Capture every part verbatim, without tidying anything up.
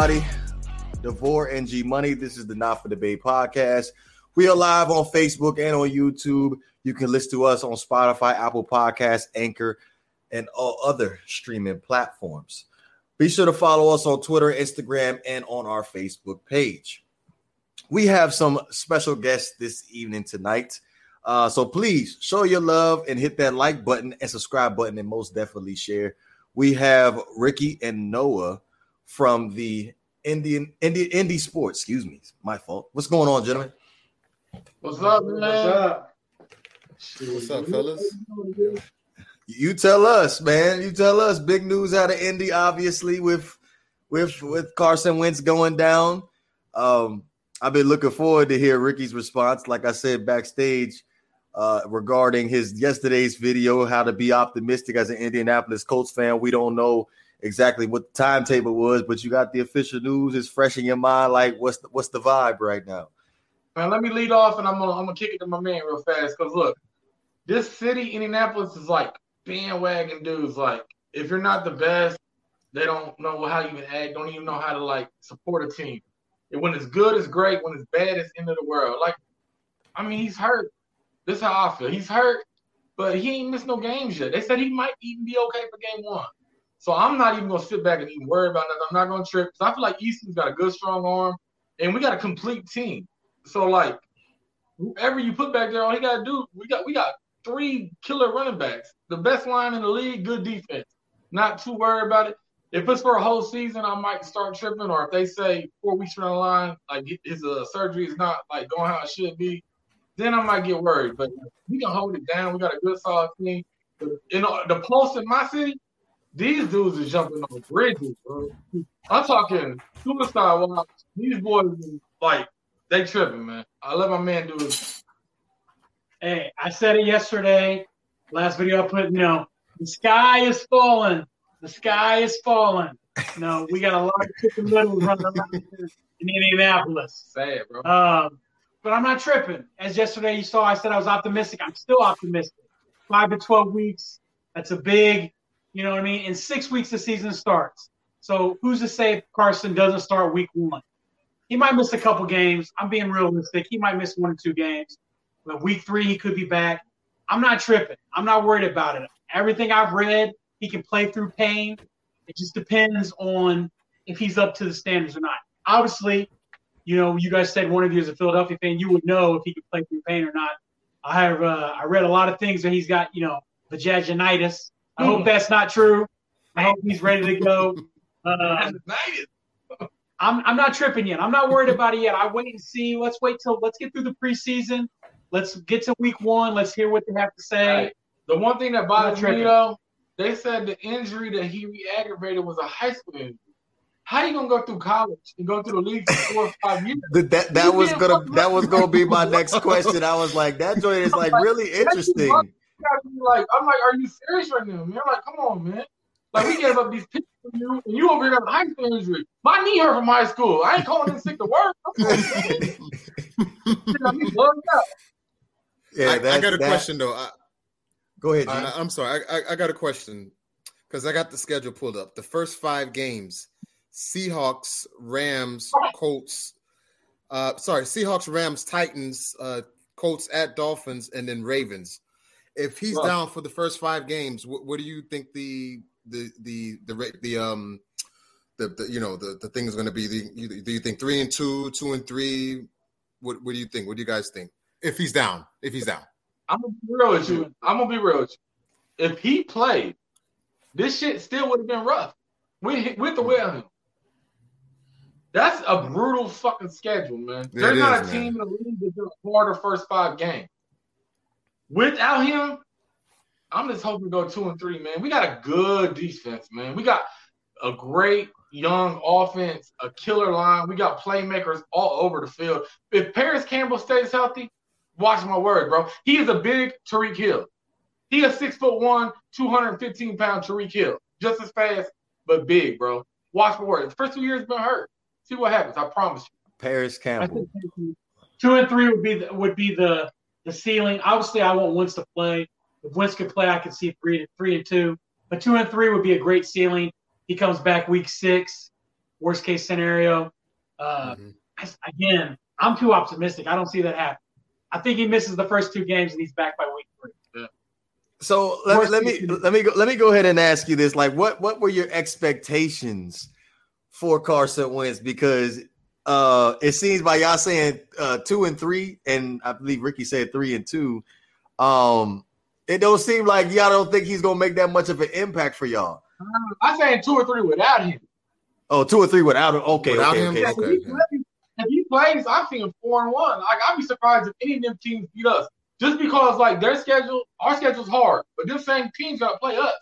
everybody. DeVore Ng Money. This is the Not for Debate podcast. We are live on Facebook and on YouTube. You can listen to us on Spotify, Apple Podcasts, Anchor, and all other streaming platforms. Be sure to follow us on Twitter, Instagram, and on our Facebook page. We have some special guests this evening tonight. Uh, so please show your love and hit that like button and subscribe button and most definitely share. We have Ricky and Noah from the Indian Indie Indie Sports. Excuse me. It's my fault. What's going on, gentlemen? What's up, man? What's up, What's up fellas? You tell us, man. You tell us. Big news out of Indy, obviously, with with with Carson Wentz going down. Um, I've been looking forward to hear Ricky's response. Like I said backstage, uh, regarding his yesterday's video, how to be optimistic as an Indianapolis Colts fan. We don't know exactly what the timetable was, but you got the official news. It's fresh in your mind. Like, what's the, what's the vibe right now? Man, let me lead off, and I'm gonna I'm gonna kick it to my man real fast. Cause look, this city, Indianapolis, is like bandwagon dudes. Like, if you're not the best, they don't know how you even act. Don't even know how to like support a team. And when it's good, it's great. When it's bad, it's end of the world. Like, I mean, he's hurt. This is how I feel. He's hurt, but he ain't missed no games yet. They said he might even be okay for game one. So I'm not even going to sit back and even worry about nothing. I'm not going to trip. So I feel like Easton's got a good, strong arm, and we got a complete team. So, like, whoever you put back there, all he got to do, we got we got three killer running backs. The best line in the league, good defense. Not too worried about it. If it's for a whole season, I might start tripping. Or if they say four weeks from the line, like, his uh, surgery is not, like, going how it should be, then I might get worried. But we can hold it down. We got a good, solid team. You know, the pulse in my city, these dudes are jumping on bridges, bro. I'm talking superstar watch. These boys, like, they tripping, man. I let my man do it. Hey, I said it yesterday. Last video I put, you know, the sky is falling. The sky is falling. You know, we got a lot of chicken littles running around in Indianapolis. Say it, bro. Um, but I'm not tripping. As yesterday you saw, I said I was optimistic. I'm still optimistic. Five to twelve weeks, that's a big – you know what I mean? In six weeks, the season starts. So who's to say if Carson doesn't start week one? He might miss a couple games. I'm being realistic. He might miss one or two games. But week three, he could be back. I'm not tripping. I'm not worried about it. Everything I've read, he can play through pain. It just depends on if he's up to the standards or not. Obviously, you know, you guys said one of you is a Philadelphia fan. You would know if he could play through pain or not. I have uh, I read a lot of things that he's got, you know, vaginitis. I hope that's not true. I hope he's ready to go. Uh, I'm I'm not tripping yet. I'm not worried about it yet. I wait and see. Let's wait till let's get through the preseason. Let's get to week one. Let's hear what they have to say. Right. The one thing that bothers me though, they said the injury that he re-aggravated was a high school injury. How are you gonna go through college and go through the league for four or five years? that that, that was gonna that was gonna be my next question. I was like, that joint is like really interesting. Like, I'm like, are you serious right now, man? I'm like, come on, man. Like, we gave up these pictures for you, and you over here got a high school injury. My knee hurt from high school. I ain't calling in sick to work. Yeah, I, I got a that. question, though. I, go ahead, G. I, I'm sorry. I, I, I got a question because I got the schedule pulled up. The first five games, Seahawks, Rams, Colts. Uh, sorry, Seahawks, Rams, Titans, uh, Colts at Dolphins, and then Ravens. If he's well, down for the first five games, what, what do you think the the the the, the um the, the you know the, the thing is going to be? The, you, do you think three and two, two and three? What what do you think? What do you guys think? If he's down, if he's down, I'm gonna be real with you. I'm gonna be real with you. If he played, this shit still would have been rough with with the way of him. That's a brutal fucking schedule, man. It There's is, not a man. team in the league that's gonna score the first five games. Without him, I'm just hoping to go two and three, man. We got a good defense, man. We got a great young offense, a killer line. We got playmakers all over the field. If Parris Campbell stays healthy, watch my word, bro. He is a big Tyreek Hill. He is six foot one, two hundred fifteen pound Tyreek Hill. Just as fast, but big, bro. Watch my word. The first two years been hurt. See what happens. I promise you. Parris Campbell. Two and three would be the, would be the. The ceiling. Obviously, I want Wentz to play. If Wentz could play, I could see three, three and two. But two and three would be a great ceiling. He comes back week six. worst case scenario. Uh, mm-hmm. I, again, I'm too optimistic. I don't see that happen. I think he misses the first two games and he's back by week three. Yeah. So let, let me let me go, let me go ahead and ask you this: like, what what were your expectations for Carson Wentz? Because uh, it seems by y'all saying uh, two and three, and I believe Ricky said three and two. Um, it don't seem like y'all don't think he's gonna make that much of an impact for y'all. I'm saying two or three without him. Oh, two or three without him. Okay, without okay, him, okay, okay. If, he plays, if he plays, I've seen four and one. Like, I'd be surprised if any of them teams beat us. Just because, like, their schedule, our schedule's hard, but them same teams gotta play us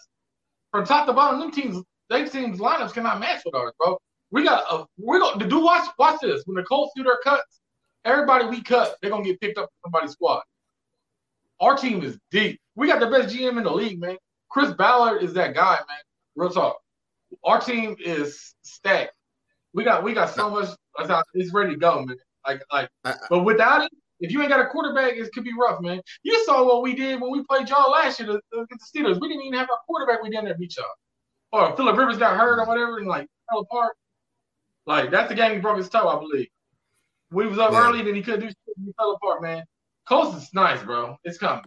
from top to bottom. Them teams, they teams lineups cannot match with ours, bro. We got a we're gonna do watch watch this. When the Colts do their cuts, everybody we cut, they're gonna get picked up from somebody's squad. Our team is deep. We got the best G M in the league, man. Chris Ballard is that guy, man. Real talk. Our team is stacked. We got we got so much. It's ready to go, man. Like like, but without it, if you ain't got a quarterback, it could be rough, man. You saw what we did when we played y'all last year against the Steelers. We didn't even have our quarterback. We down there beat y'all. Or Phillip Rivers got hurt or whatever and like fell apart. Like, that's the game he broke his toe, I believe. We was up yeah. early, then he couldn't do shit. And he fell apart, man. Colts is nice, bro. It's coming.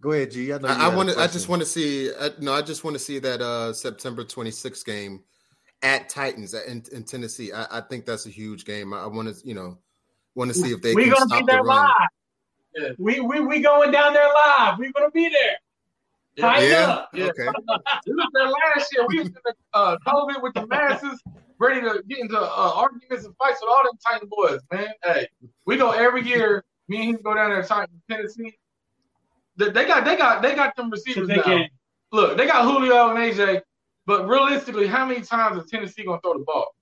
Go ahead, G. I, I, I want I just want to see. I, no, I just want to see that uh, September twenty-sixth game at Titans in, in Tennessee. I, I think that's a huge game. I, I want to, you know, want to see if they we can gonna stop be there the run. Live. Yeah. We we we going down there live. We're gonna be there. Tighten yeah. up. Yeah. Okay. We was there last year. We was in the uh, COVID with the masses, ready to get into uh, arguments and fights with all them Titan boys, man. Hey, we go every year. Me and him go down there to Tennessee. They got they got they got them receivers they now. Can. Look, they got Julio and A J, but realistically, how many times is Tennessee gonna throw the ball?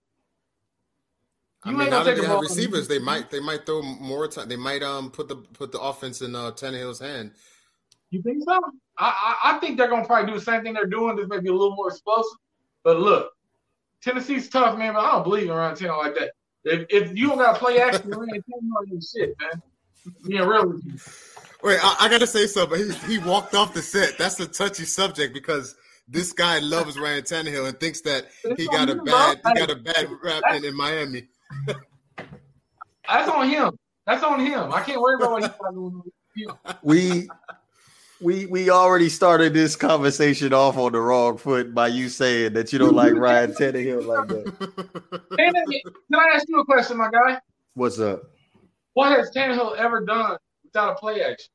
You I mean, ain't gonna take the ball. Receivers, they might they might throw more time. They might um put the put the offense in uh, Tannehill's hand. You think so? I, I I think they're gonna probably do the same thing they're doing. This may be a little more explosive, but look, Tennessee's tough, man. But I don't believe in Ryan Tannehill like that. If, if you don't gotta play action, you ain't doing shit, man. Yeah, really. Wait, I, I gotta say something. He, he walked off the set. That's a touchy subject because this guy loves Ryan Tannehill and thinks that he got a bad he got a bad rap in, in Miami. That's on him. That's on him. I can't worry about what he's doing. We we we already started this conversation off on the wrong foot by you saying that you don't like Ryan Tannehill like that. Can I ask you a question, my guy? What's up? What has Tannehill ever done without a play action?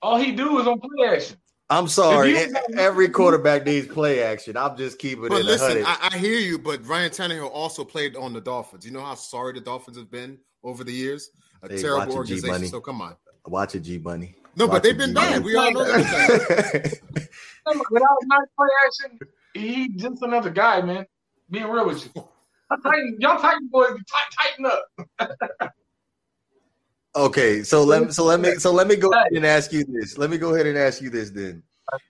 All he do is on play action. I'm sorry. You- Every quarterback needs play action. I'm just keeping but it listen, one hundred. I, I hear you, but Ryan Tannehill also played on the Dolphins. You know how sorry the Dolphins have been over the years? A hey, terrible organization. G-Bunny. So come on. Watch it, G-Bunny. No, watch but they've been bad. We all know that. Without nice play action, he's just another guy, man. Being real with you. Tighten, y'all Titan boys, tighten up. Okay, so let so let me so let me go ahead and ask you this. Let me go ahead and ask you this then,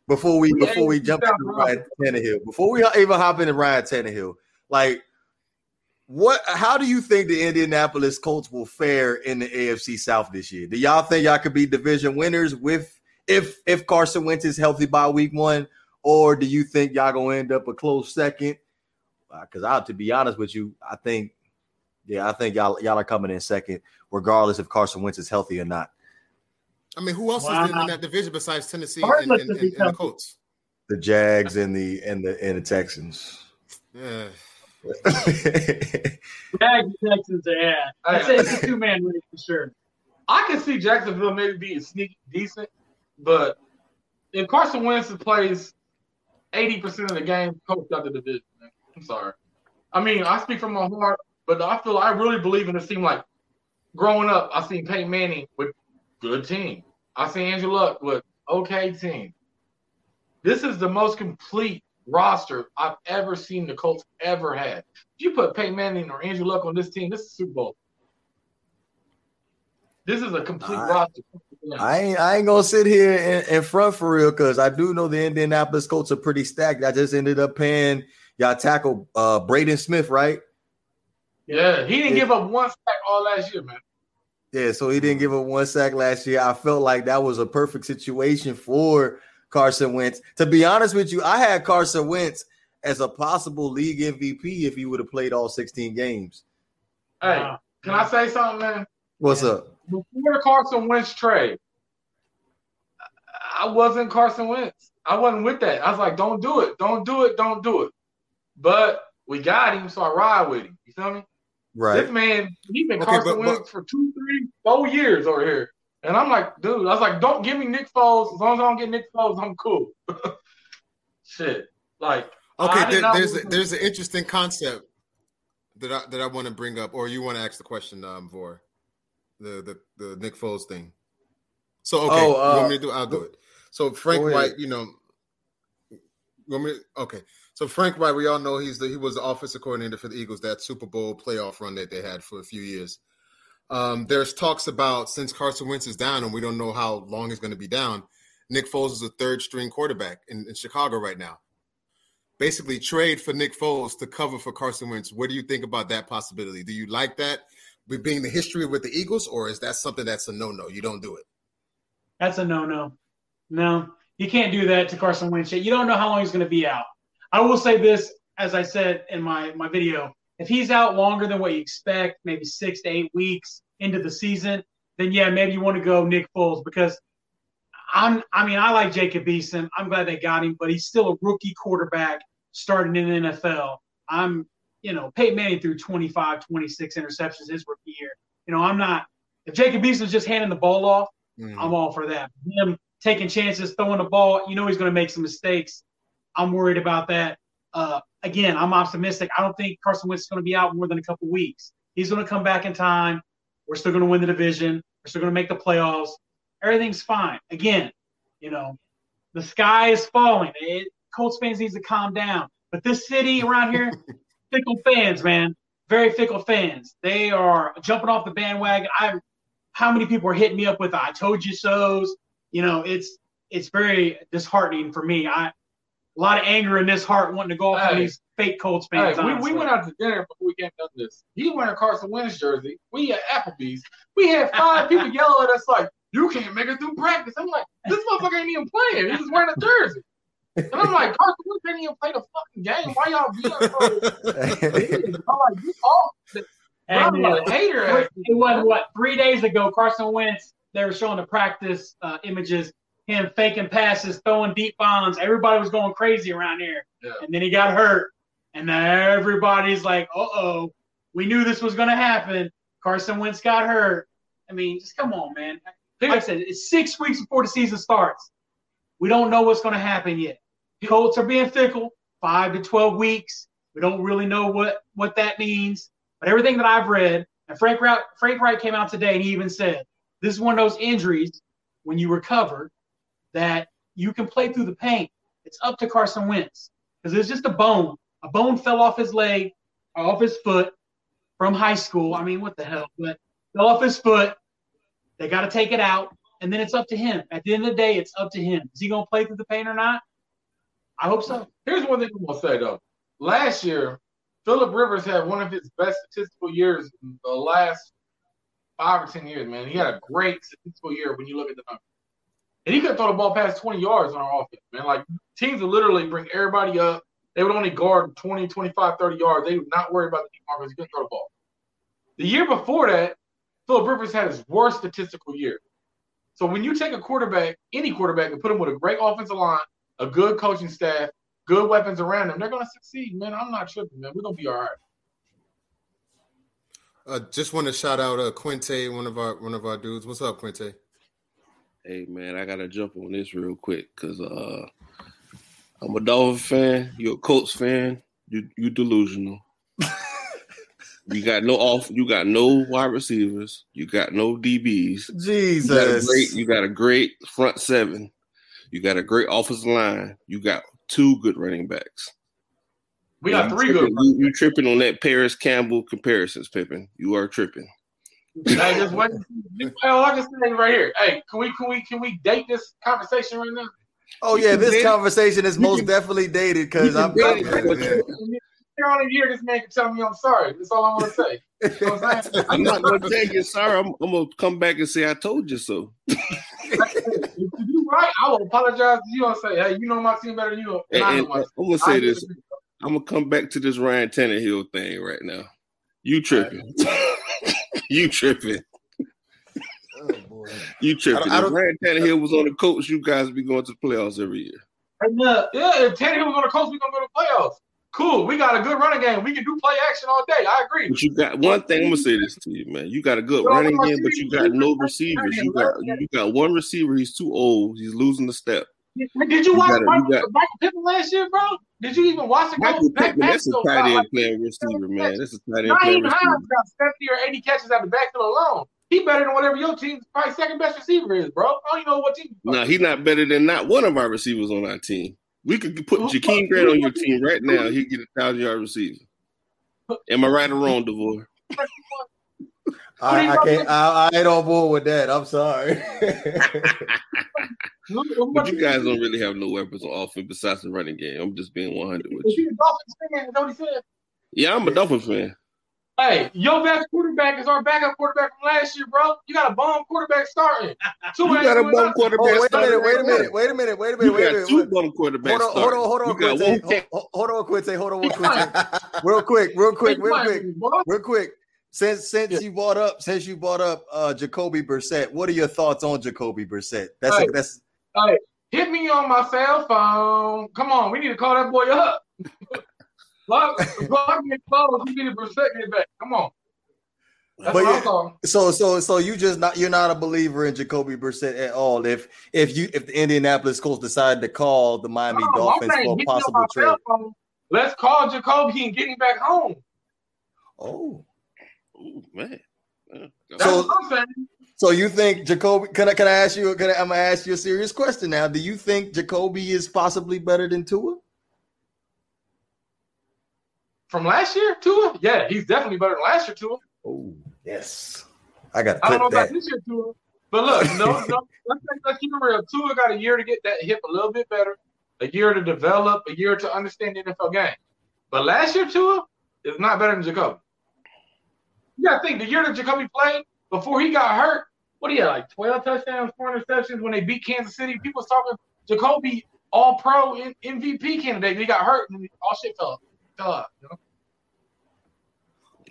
before we before we jump into Ryan Tannehill, before we even hop into Ryan Tannehill, like what? How do you think the Indianapolis Colts will fare in the A F C South this year? Do y'all think y'all could be division winners with if if Carson Wentz is healthy by week one, or do you think y'all gonna end up a close second? Because uh, I'll to be honest with you, I think. Yeah, I think y'all y'all are coming in second, regardless if Carson Wentz is healthy or not. I mean, who else wow. is in, in that division besides Tennessee and, and, and, and the Colts? The Jags and the and the and the Texans. Yeah. Jags and Texans are yeah. I say it's a two man league for sure. I can see Jacksonville maybe being sneaky decent, but if Carson Wentz plays eighty percent of the game, Colts got the division, man. I'm sorry. I mean, I speak from my heart. But I feel I really believe in this team. Like growing up, I seen Peyton Manning with good team. I seen Andrew Luck with okay team. This is the most complete roster I've ever seen the Colts ever had. If you put Peyton Manning or Andrew Luck on this team, this is Super Bowl. This is a complete I, roster. I ain't, I ain't gonna sit here in, in front for real because I do know the Indianapolis Colts are pretty stacked. I just ended up paying y'all tackle uh, Braden Smith, right? Yeah, he didn't yeah. give up one sack all last year, man. Yeah, so he didn't give up one sack last year. I felt like that was a perfect situation for Carson Wentz. To be honest with you, I had Carson Wentz as a possible league M V P if he would have played all sixteen games. Hey, can I say something, man? What's up? Before Carson Wentz trade, I wasn't Carson Wentz. I wasn't with that. I was like, don't do it. Don't do it. Don't do it. But we got him, so I ride with him. You feel me? Right. This man, he's been okay, Carson but, Wentz but, for two, three, four years over here. And I'm like, dude, I was like, don't give me Nick Foles. As long as I don't get Nick Foles, I'm cool. Shit. Like, okay, there, there's a, there's an interesting concept that I that I want to bring up, or you want to ask the question, um, Vor, the, the the Nick Foles thing. So okay, oh, uh, you want me to do? I'll do it. So Frank White, you know, you want me to, okay. So Frank White, we all know he's the he was the offensive coordinator for the Eagles that Super Bowl playoff run that they had for a few years. Um, there's talks about since Carson Wentz is down, and we don't know how long he's going to be down. Nick Foles is a third string quarterback in, in Chicago right now. Basically, trade for Nick Foles to cover for Carson Wentz. What do you think about that possibility? Do you like that being the history with the Eagles, or is that something that's a no-no? You don't do it. That's a no-no. No, you can't do that to Carson Wentz. You don't know how long he's going to be out. I will say this, as I said in my, my video, if he's out longer than what you expect, maybe six to eight weeks into the season, then, yeah, maybe you want to go Nick Foles because I'm, I mean, I like Jacob Eason. I'm glad they got him, but he's still a rookie quarterback starting in the N F L. I'm, you know, Peyton Manning threw twenty-five, twenty-six interceptions his rookie year. You know, I'm not – if Jacob Eason was just handing the ball off, mm. I'm all for that. Him taking chances, throwing the ball, you know he's going to make some mistakes. I'm worried about that. Uh, again, I'm optimistic. I don't think Carson Wentz is going to be out more than a couple weeks. He's going to come back in time. We're still going to win the division. We're still going to make the playoffs. Everything's fine. Again, you know, the sky is falling. It, Colts fans needs to calm down. But this city around here, fickle fans, man, very fickle fans. They are jumping off the bandwagon. I, how many people are hitting me up with "I told you so's"? You know, it's it's very disheartening for me. I a lot of anger in this heart wanting to go off hey, on these fake Colts fans. Hey, we, we went out to dinner before we came done this. He went to Carson Wentz jersey. We at Applebee's. We had five people yelling at us like, "You can't make it through practice." I'm like, this motherfucker ain't even playing. He's just wearing a jersey. And I'm like, Carson Wentz didn't even play the fucking game. Why y'all be up for this? I'm like, you all I'm yeah. a hater. It was, what, three days ago, Carson Wentz, they were showing the practice uh, images, him faking passes, throwing deep bombs. Everybody was going crazy around here. Yeah. And then he got hurt. And everybody's like, uh-oh, we knew this was going to happen. Carson Wentz got hurt. I mean, just come on, man. Like I said, it's six weeks before the season starts. We don't know what's going to happen yet. Colts are being fickle, five to twelve weeks. We don't really know what, what that means. But everything that I've read, and Frank Wright, Frank Wright came out today and he even said, this is one of those injuries when you recover that you can play through the pain. It's up to Carson Wentz because it's just a bone. A bone fell off his leg, or off his foot from high school. I mean, what the hell? But fell off his foot. They got to take it out, and then it's up to him. At the end of the day, it's up to him. Is he going to play through the pain or not? I hope so. Here's one thing I'm going to say, though. Last year, Phillip Rivers had one of his best statistical years in the last five or ten years, man. He had a great statistical year when you look at the numbers. And he could throw the ball past twenty yards on our offense, man. Like, teams would literally bring everybody up. They would only guard twenty, twenty-five, thirty yards. They would not worry about the deep markers. He couldn't throw the ball. The year before that, Phillip Rivers had his worst statistical year. So when you take a quarterback, any quarterback, and put him with a great offensive line, a good coaching staff, good weapons around them, they're going to succeed, man. I'm not tripping, man. We're going to be all right. Uh, just want to shout out uh, Quinte, one of our one of our dudes. What's up, Quinte? Hey, man, I got to jump on this real quick because uh, I'm a Dolphin fan. You're a Colts fan. You you delusional. You got no off. You got no wide receivers. You got no D Bs. Jesus, you got a great, you got a great front seven. You got a great offensive line. You got two good running backs. We got three good. You, you tripping on that Parris Campbell comparisons, Pippin? You are tripping. Hey, just wait. I'm just saying right here. Hey, can we can we can we date this conversation right now? Oh you yeah, this conversation it. is most can, definitely dated because I'm. Here on a year, this man can tell me I'm sorry. That's all I want to say. You know what I'm saying? I'm not going to tell you sorry. I'm, I'm going to come back and say I told you so. If you're right, I will apologize to you and say, hey, you know my team better than you. And and, and I'm going to say I this. I'm gonna come back to this Ryan Tannehill thing right now. You tripping? Right. you tripping? Oh boy! You tripping? I don't, I don't, if Ryan Tannehill was on the Colts, you guys be going to the playoffs every year. And, uh, yeah, if Tannehill was on the Colts, we gonna go to the playoffs. Cool. We got a good running game. We can do play action all day. I agree. But you got one thing. I'm gonna say this to you, man. You got a good running game, but you got no receivers. You got you got one receiver. He's too old. He's losing the step. Did you, you watch gotta, Michael, you got, Michael Pittman last year, bro? Did you even watch the Michael Pittman? That's a tight end playing receiver, man. That's a tight end playing receiver. Naeem Hines got seventy or eighty catches out the backfield alone. He better than whatever your team's probably second best receiver is, bro. I don't even know what team. No, nah, he's not better than not one of our receivers on our team. We could put Jakeem Grant on your team right now. He'd get a thousand yard receiver. Am I right or wrong, DeVore? I, I can't. I, I ain't on board with that. I'm sorry. But you guys don't really have no weapons on offense besides the running game. I'm just being one hundred with you. A Dolphins fan, know what he said? Yeah, I'm a Dolphins fan. Hey, your best quarterback is our backup quarterback from last year, bro. You got a bum quarterback starting. Two you got a bum quarterback oh, wait starting. Wait a minute, wait a minute, wait a minute, wait a minute. You got two bum quarterbacks starting. Hold on, hold on, hold on, Quinte. Hold on, Quinte. Hold on, Quinte. Real quick, real quick, real quick, real quick. Since since yeah. you brought up since you brought up uh, Jacoby Brissett, what are your thoughts on Jacoby Brissett? That's hey, a, that's. Hey, hit me on my cell phone. Come on, we need to call that boy up. Lock, lock me close. We need to Brissett get back. Come on. That's but what yeah, so so so you just not you're not a believer in Jacoby Brissett at all. If if you if the Indianapolis Colts decide to call the Miami no, Dolphins okay, for a possible trade, let's call Jacoby and get him back home. Oh. Oh man! Yeah. So, so you think Jacoby? Can I? Can I ask you? Can I, I'm gonna ask you a serious question now. Do you think Jacoby is possibly better than Tua from last year? Tua? Yeah, he's definitely better than last year. Tua. Oh yes, I got. I don't know that. About this year, Tua. But look, no, no. Let's, let's keep it real. Tua got a year to get that hip a little bit better, a year to develop, a year to understand the N F L game. But last year, Tua is not better than Jacoby. You got to think, the year that Jacoby played, before he got hurt, what do you have, like twelve touchdowns, four interceptions when they beat Kansas City? People was talking Jacoby all-pro M V P candidate. He got hurt, and all shit fell, fell up. You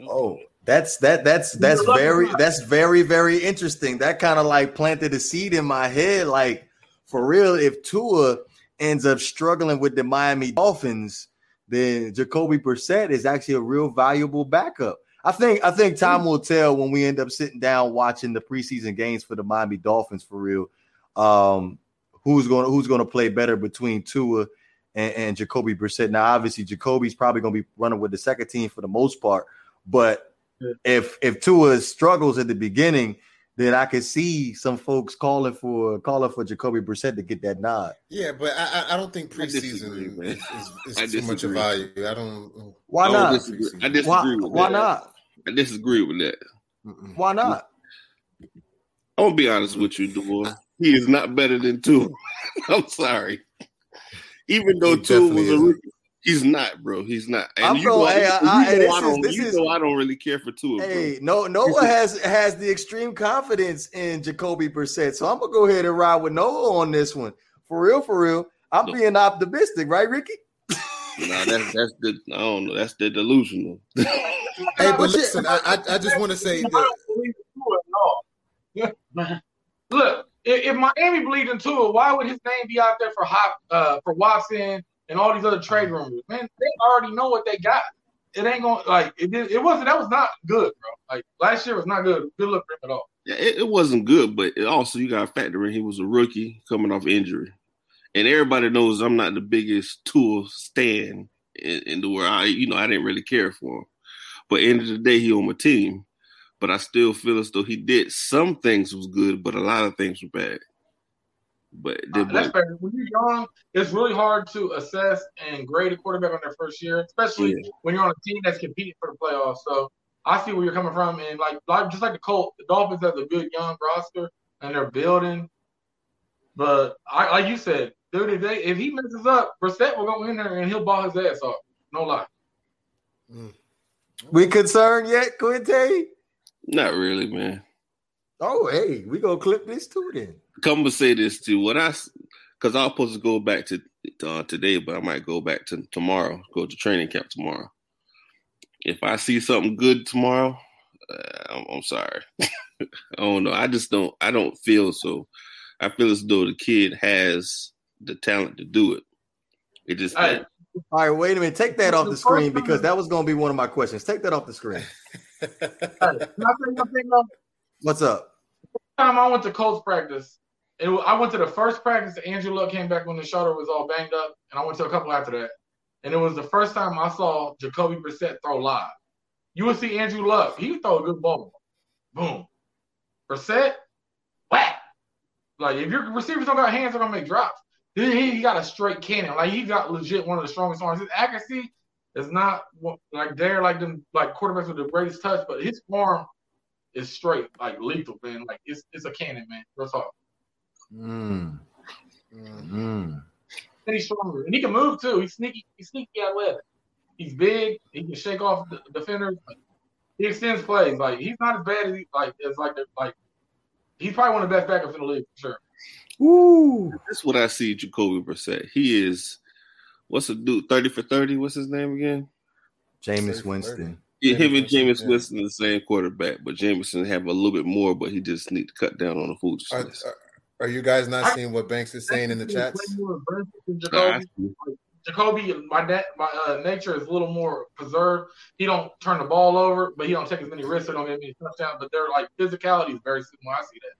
know? Oh, that's that that's that's very that's very, very interesting. That kind of like planted a seed in my head. Like, for real, if Tua ends up struggling with the Miami Dolphins, then Jacoby Brissett is actually a real valuable backup. I think I think time will tell when we end up sitting down watching the preseason games for the Miami Dolphins for real. Um, who's going who's going to play better between Tua and, and Jacoby Brissett? Now, obviously, Jacoby's probably going to be running with the second team for the most part. But yeah. if if Tua struggles at the beginning, then I could see some folks calling for calling for Jacoby Brissett to get that nod. Yeah, but I, I don't think preseason disagree, is, is too much of value. I don't. Why not? I don't disagree. I disagree why, with why that. not? I disagree with that. Mm-mm. Why not? I'm gonna be honest with you, DeVore. He is not better than Tua. I'm sorry. Even though Tua was a rookie, he's not, bro. He's not. And you know, I don't really care for Tua. Hey, bro. no, Noah has has the extreme confidence in Jacoby Brissett, so I'm gonna go ahead and ride with Noah on this one. For real, for real. I'm no. being optimistic, right, Ricky? Nah, that's that's the I don't know. That's the delusional. Hey, but listen, I I, I just want to say that. I don't believe in Tua at all. Look, if, if Miami believed in Tua, why would his name be out there for Hop, uh, for Watson and all these other trade rumors? Man, they already know what they got. It ain't gonna like it. It wasn't. That was not good, bro. Like last year was not good. Good luck for him at all. Yeah, it, it wasn't good. But it also, you got to factor in he was a rookie coming off injury, and everybody knows I'm not the biggest Tua stan in, in the world. I you know I didn't really care for him. But end of the day, he on my team. But I still feel as though he did some things was good, but a lot of things were bad. But uh, that's fair. When you're young, it's really hard to assess and grade a quarterback on their first year, especially yeah. when you're on a team that's competing for the playoffs. So I see where you're coming from, and like, like just like the Colts, the Dolphins have a good young roster and they're building. But I, like you said, dude, if, they, if he messes up, Brissett will go in there and he'll ball his ass off. No lie. Mm. We concerned yet, Quinte? Not really, man. Oh, hey, we gonna clip this too then. Come and say this too. What I because I was supposed to go back to uh, today, but I might go back to tomorrow, go to training camp tomorrow. If I see something good tomorrow, uh, I'm, I'm sorry. I don't know. I just don't. I don't feel so. I feel as though the kid has the talent to do it. It just. All right, All right wait a minute. Take that off the screen because that was going to be one of my questions. Take that off the screen. What's up? Time I went to Colts practice. It, I went to the first practice. Andrew Luck came back when the shoulder was all banged up, and I went to a couple after that. And it was the first time I saw Jacoby Brissett throw live. You would see Andrew Luck. He would throw a good ball. Boom. Brissett, whack. Like, if your receivers don't got hands, they're going to make drops. He, he got a straight cannon. Like, he got legit one of the strongest arms. His accuracy is not, like, there like them, like, quarterbacks with the greatest touch, but his arm is straight, like, lethal, man. Like, it's it's a cannon, man. That's all. Mm. Mm-hmm. And he's stronger. And he can move, too. He's sneaky. He's sneaky athletic. He's big. He can shake off the defenders. He extends plays. Like, he's not as bad as he, like, as like, like, he's probably one of the best backups in the league, for sure. Ooh. That's what I see Jacoby Brissett. He is, what's the dude, thirty for thirty? What's his name again? Jameis Winston. Yeah, him and Jameis Winston are the same quarterback, but Jameson have a little bit more, but he just need to cut down on the foolishness. Are you guys not I, seeing what Banks is saying in the chats? Jacoby, like, Jacoby my, na- my uh, nature is a little more preserved. He don't turn the ball over, but he don't take as many risks. So he don't get many touchdowns. But their like physicality is very similar. I see that.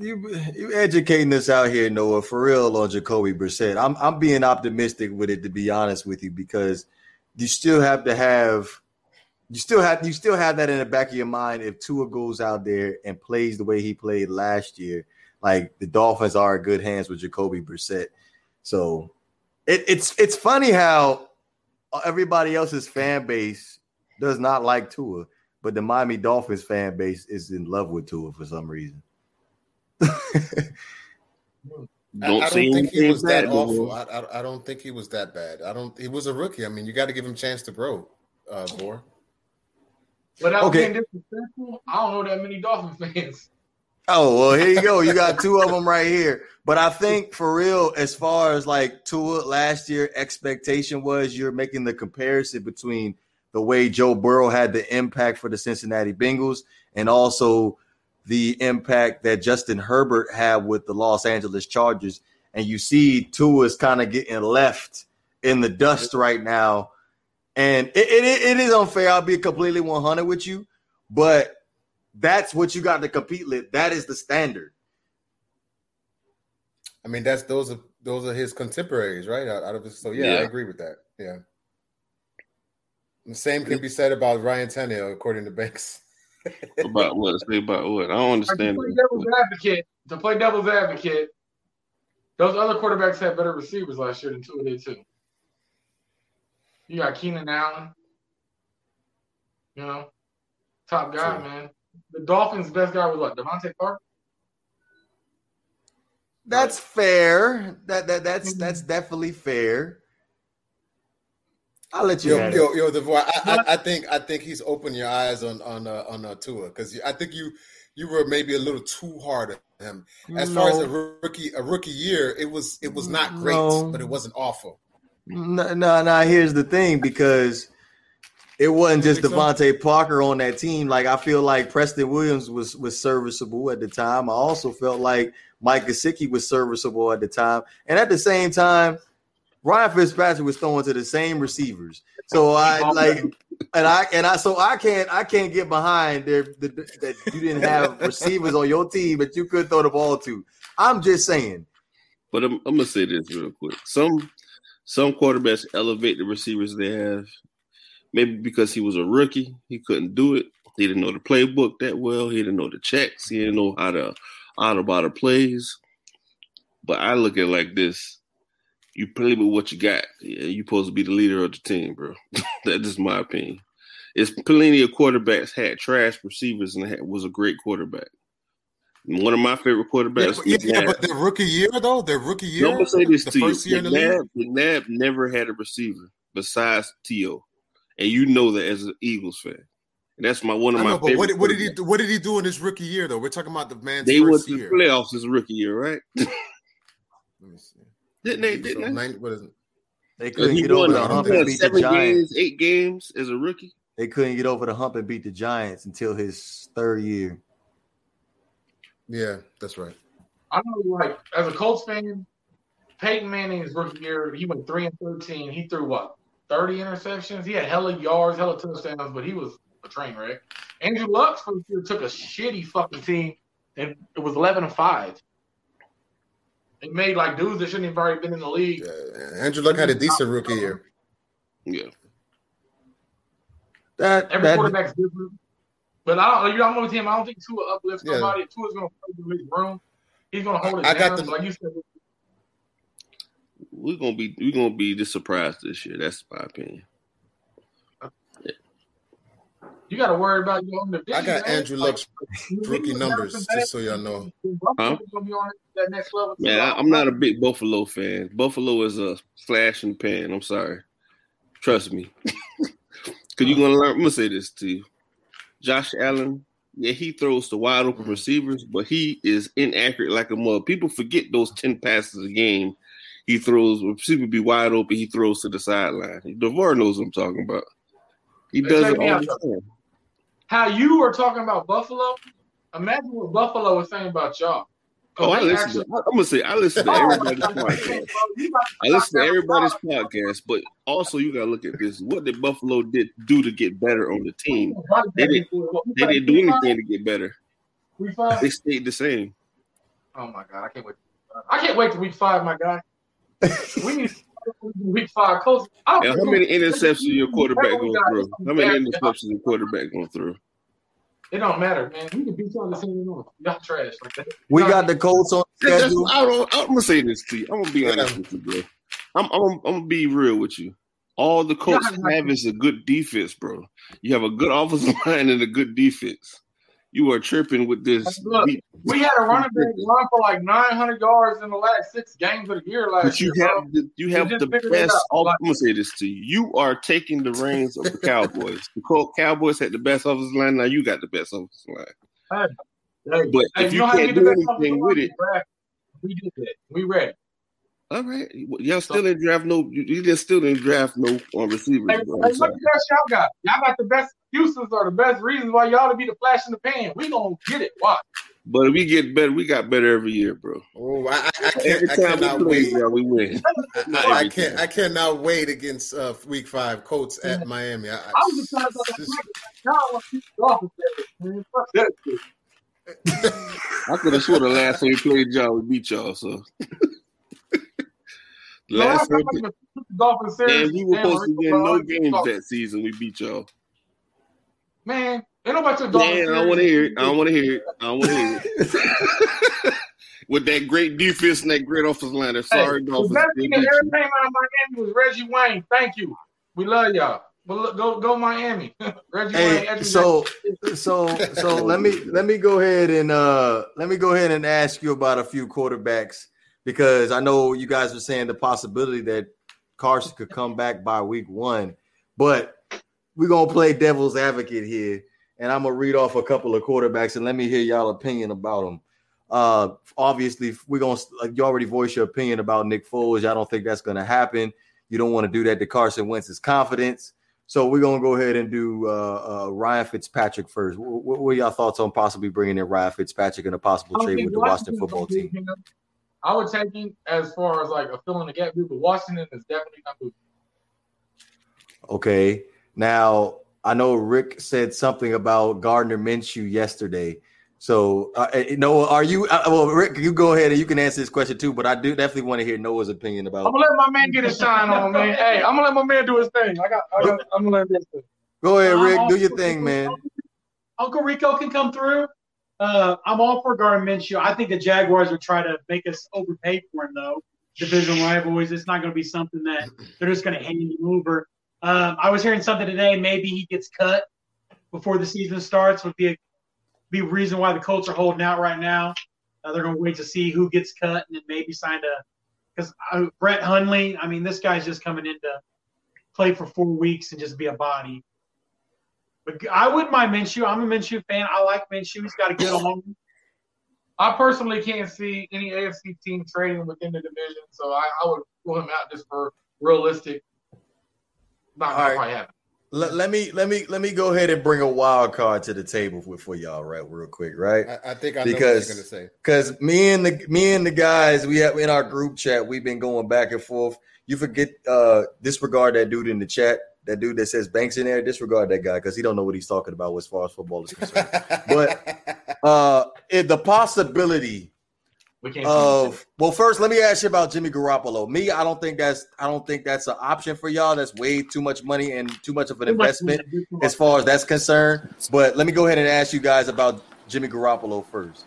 You you educating us out here, Noah, for real on Jacoby Brissett. I'm I'm being optimistic with it, to be honest with you, because you still have to have. You still have you still have that in the back of your mind. If Tua goes out there and plays the way he played last year, like the Dolphins are in good hands with Jacoby Brissett. So it, it's it's funny how everybody else's fan base does not like Tua, but the Miami Dolphins fan base is in love with Tua for some reason. I don't, I don't think he was that awful. I, I, I don't think he was that bad. I don't. He was a rookie. I mean, you got to give him a chance to grow, uh, Boar. Without okay. being disrespectful, I don't know that many Dolphin fans. Oh, well, here you go. You got two of them right here. But I think for real, as far as like Tua last year, expectation was you're making the comparison between the way Joe Burrow had the impact for the Cincinnati Bengals and also the impact that Justin Herbert had with the Los Angeles Chargers. And you see Tua is kind of getting left in the dust right now. And it, it it is unfair. I'll be completely one hundred with you, but that's what you got to compete with. That is the standard. I mean, that's those are those are his contemporaries, right? Out, out of his, so yeah, yeah, I agree with that. Yeah, the same can be said about Ryan Tannehill, according to Banks. About what? Say about what? I don't understand. To play devil's advocate, to play devil's advocate, those other quarterbacks had better receivers last year than Tua did too. You got Keenan Allen, you know, top guy, true. Man. The Dolphins' best guy was what, Devontae Parker? That's fair. That that that's that's definitely fair. I'll let you. Yo, yo, yo, DeVore, I, I, I think I think he's opened your eyes on on uh, on uh, Tua because I think you you were maybe a little too hard on him. As no. far as a rookie a rookie year, it was it was not great, no. but it wasn't awful. No, no, no. Here's the thing, because it wasn't just Devontae Parker on that team. Like, I feel like Preston Williams was was serviceable at the time. I also felt like Mike Gesicki was serviceable at the time. And at the same time, Ryan Fitzpatrick was throwing to the same receivers. So I like, and I and I so I can't I can't get behind there the, that you didn't have receivers on your team that you could throw the ball to. I'm just saying. But I'm, I'm gonna say this real quick. Some. Some quarterbacks elevate the receivers they have. Maybe because he was a rookie, he couldn't do it. He didn't know the playbook that well. He didn't know the checks. He didn't know how to out about the plays. But I look at it like this. You play with what you got. You're supposed to be the leader of the team, bro. That's just my opinion. It's plenty of quarterbacks had trash receivers and had, was a great quarterback. One of my favorite quarterbacks. Yeah, yeah, but their rookie year, though, their rookie year. Don't say this to you. McNabb never had a receiver besides T O, and you know that as an Eagles fan. And that's my one of I my know, favorite. But what, what did he do? What did he do in his rookie year, though? We're talking about the man's they first year. They went to the playoffs his rookie year, right? Let me see. Didn't they? Didn't so they? ninety, what is it? They couldn't get over the hump and beat the Giants. Games, eight games as a rookie. They couldn't get over the hump and beat the Giants until his third year. Yeah, that's right. I know, like, as a Colts fan, Peyton Manning's rookie year, he went three and thirteen. He threw what, thirty interceptions? He had hella yards, hella touchdowns, but he was a train wreck. Andrew Luck first year took a shitty fucking team, and it was eleven and five. It made like dudes that shouldn't have already been in the league. Yeah, Andrew Luck had a decent rookie year. Yeah. That, Every that, quarterback's different. But I don't, you know, I'm with him. I don't think Tua uplifts yeah. nobody. Tua's going to play in his room. He's going to hold it I down. Got the, like you said. We're going to be we're going to be just surprised this year. That's my opinion. Yeah. You got to worry about your own division. I got Andrew Luck's rookie numbers, just so y'all know. Huh? Man, I, I'm not a big Buffalo fan. Buffalo is a flash in the pan. I'm sorry. Trust me. Because you're going to learn. I'm going to say this to you. Josh Allen, yeah, he throws to wide open receivers, but he is inaccurate like a mother. People forget those ten passes a game he throws. When people be wide open, he throws to the sideline. DeVore knows what I'm talking about. He does it all the time. How you are talking about Buffalo, imagine what Buffalo is saying about y'all. Oh, I listen actually- to, I'm going to say, I listen to everybody's podcast. I listen to everybody's podcast, but also you got to look at this. What did Buffalo did do to get better on the team? They didn't, they didn't do anything to get better. They stayed the same. Oh, my God. I can't wait. I can't wait to week five, my guy. We need to week five. Coach, I don't how many interceptions your quarterback going through? How many interceptions your quarterback going through? It don't matter, man. We can beat y'all the same north. Y'all trash like that. We y'all got the Colts on schedule. I don't, I'm gonna say this to you. I'm gonna be honest with you, bro. I'm, I'm, I'm gonna be real with you. All the Colts have is a good defense, bro. You have a good offensive line and a good defense. You are tripping with this. Look, we had a running back run for like nine hundred yards in the last six games of the year last but you year. Have the, you have you the best. All, I'm gonna say this to you: you are taking the reins of the Cowboys. The Cowboys had the best offensive line. Now you got the best offensive line. Hey, hey, but hey, if you, you can't do anything with it, we did it. We ready. All right, y'all still didn't draft no. You just still didn't draft no on receivers. Hey, bro, hey, look at that y'all got. Y'all got the best excuses or the best reasons why y'all to be the flash in the pan. We gonna get it. Why? But if we get better. We got better every year, bro. Oh, I, I can't. Every time I cannot we play, wait. Y'all, we win. I, I can't. I cannot wait against uh, Week Five Colts at yeah. Miami. I, I, I was just trying to talk about y'all. Fuck that shit. I could have sworn the last time we played y'all, we beat y'all. So. Last no, week, and we were supposed to win no games that season. We beat y'all. Man, ain't nobody took Dolphins. Man, I don't want to hear it. I don't want to hear it. I don't want to hear it. With that great defense and that great offensive line, hey, sorry, Dolphins. The best thing that ever came out of Miami was Reggie Wayne. Thank you. We love y'all. But look, go, go Miami. Reggie hey, Wayne. So, so, so let me let me go ahead and uh, let me go ahead and ask you about a few quarterbacks. Because I know you guys were saying the possibility that Carson could come back by week one. But we're going to play devil's advocate here. And I'm going to read off a couple of quarterbacks and let me hear y'all opinion about them. Uh, obviously, we're going to you already voiced your opinion about Nick Foles. I don't think that's going to happen. You don't want to do that to Carson Wentz's confidence. So we're going to go ahead and do uh, uh, Ryan Fitzpatrick first. What, what were y'all thoughts on possibly bringing in Ryan Fitzpatrick in a possible trade with the Washington football team? I would take him as far as like a fill in the gap dude, but Washington is definitely not moving. Okay. Now, I know Rick said something about Gardner Minshew yesterday. So, uh, Noah, are you uh, – well, Rick, you go ahead and you can answer this question too, but I do definitely want to hear Noah's opinion about it. I'm going to let my man get his shine on, man. Hey, I'm going to let my man do his thing. I got, I got, I'm going to let him do his thing. Go ahead, Rick. Um, do your thing, man. Uncle Rico can come through. Uh, I'm all for Gardner Minshew. I think the Jaguars would try to make us overpay for him, though. Division rivalries, it's not going to be something that they're just going to hand him over. Um, I was hearing something today. Maybe he gets cut before the season starts would be a be reason why the Colts are holding out right now. Uh, they're going to wait to see who gets cut and then maybe sign a – because uh, Brett Hundley, I mean, this guy's just coming in to play for four weeks and just be a body. But I wouldn't mind Minshew. I'm a Minshew fan. I like Minshew. He's got a good home. I personally can't see any A F C team trading within the division, so I, I would pull him out just for realistic. Not all right. Happen. Let, let me let me let me go ahead and bring a wild card to the table for, for y'all, right, real quick, right? I, I think I because, know what you're gonna say. Because me and the me and the guys we have in our group chat, we've been going back and forth. You forget uh, disregard that dude in the chat. That dude that says Banks in there, disregard that guy because he don't know what he's talking about as far as football is concerned. But uh, if the possibility we can't of well, first let me ask you about Jimmy Garoppolo. Me, I don't think that's I don't think that's an option for y'all. That's way too much money and too much of an investment as far as that's concerned. But let me go ahead and ask you guys about Jimmy Garoppolo first.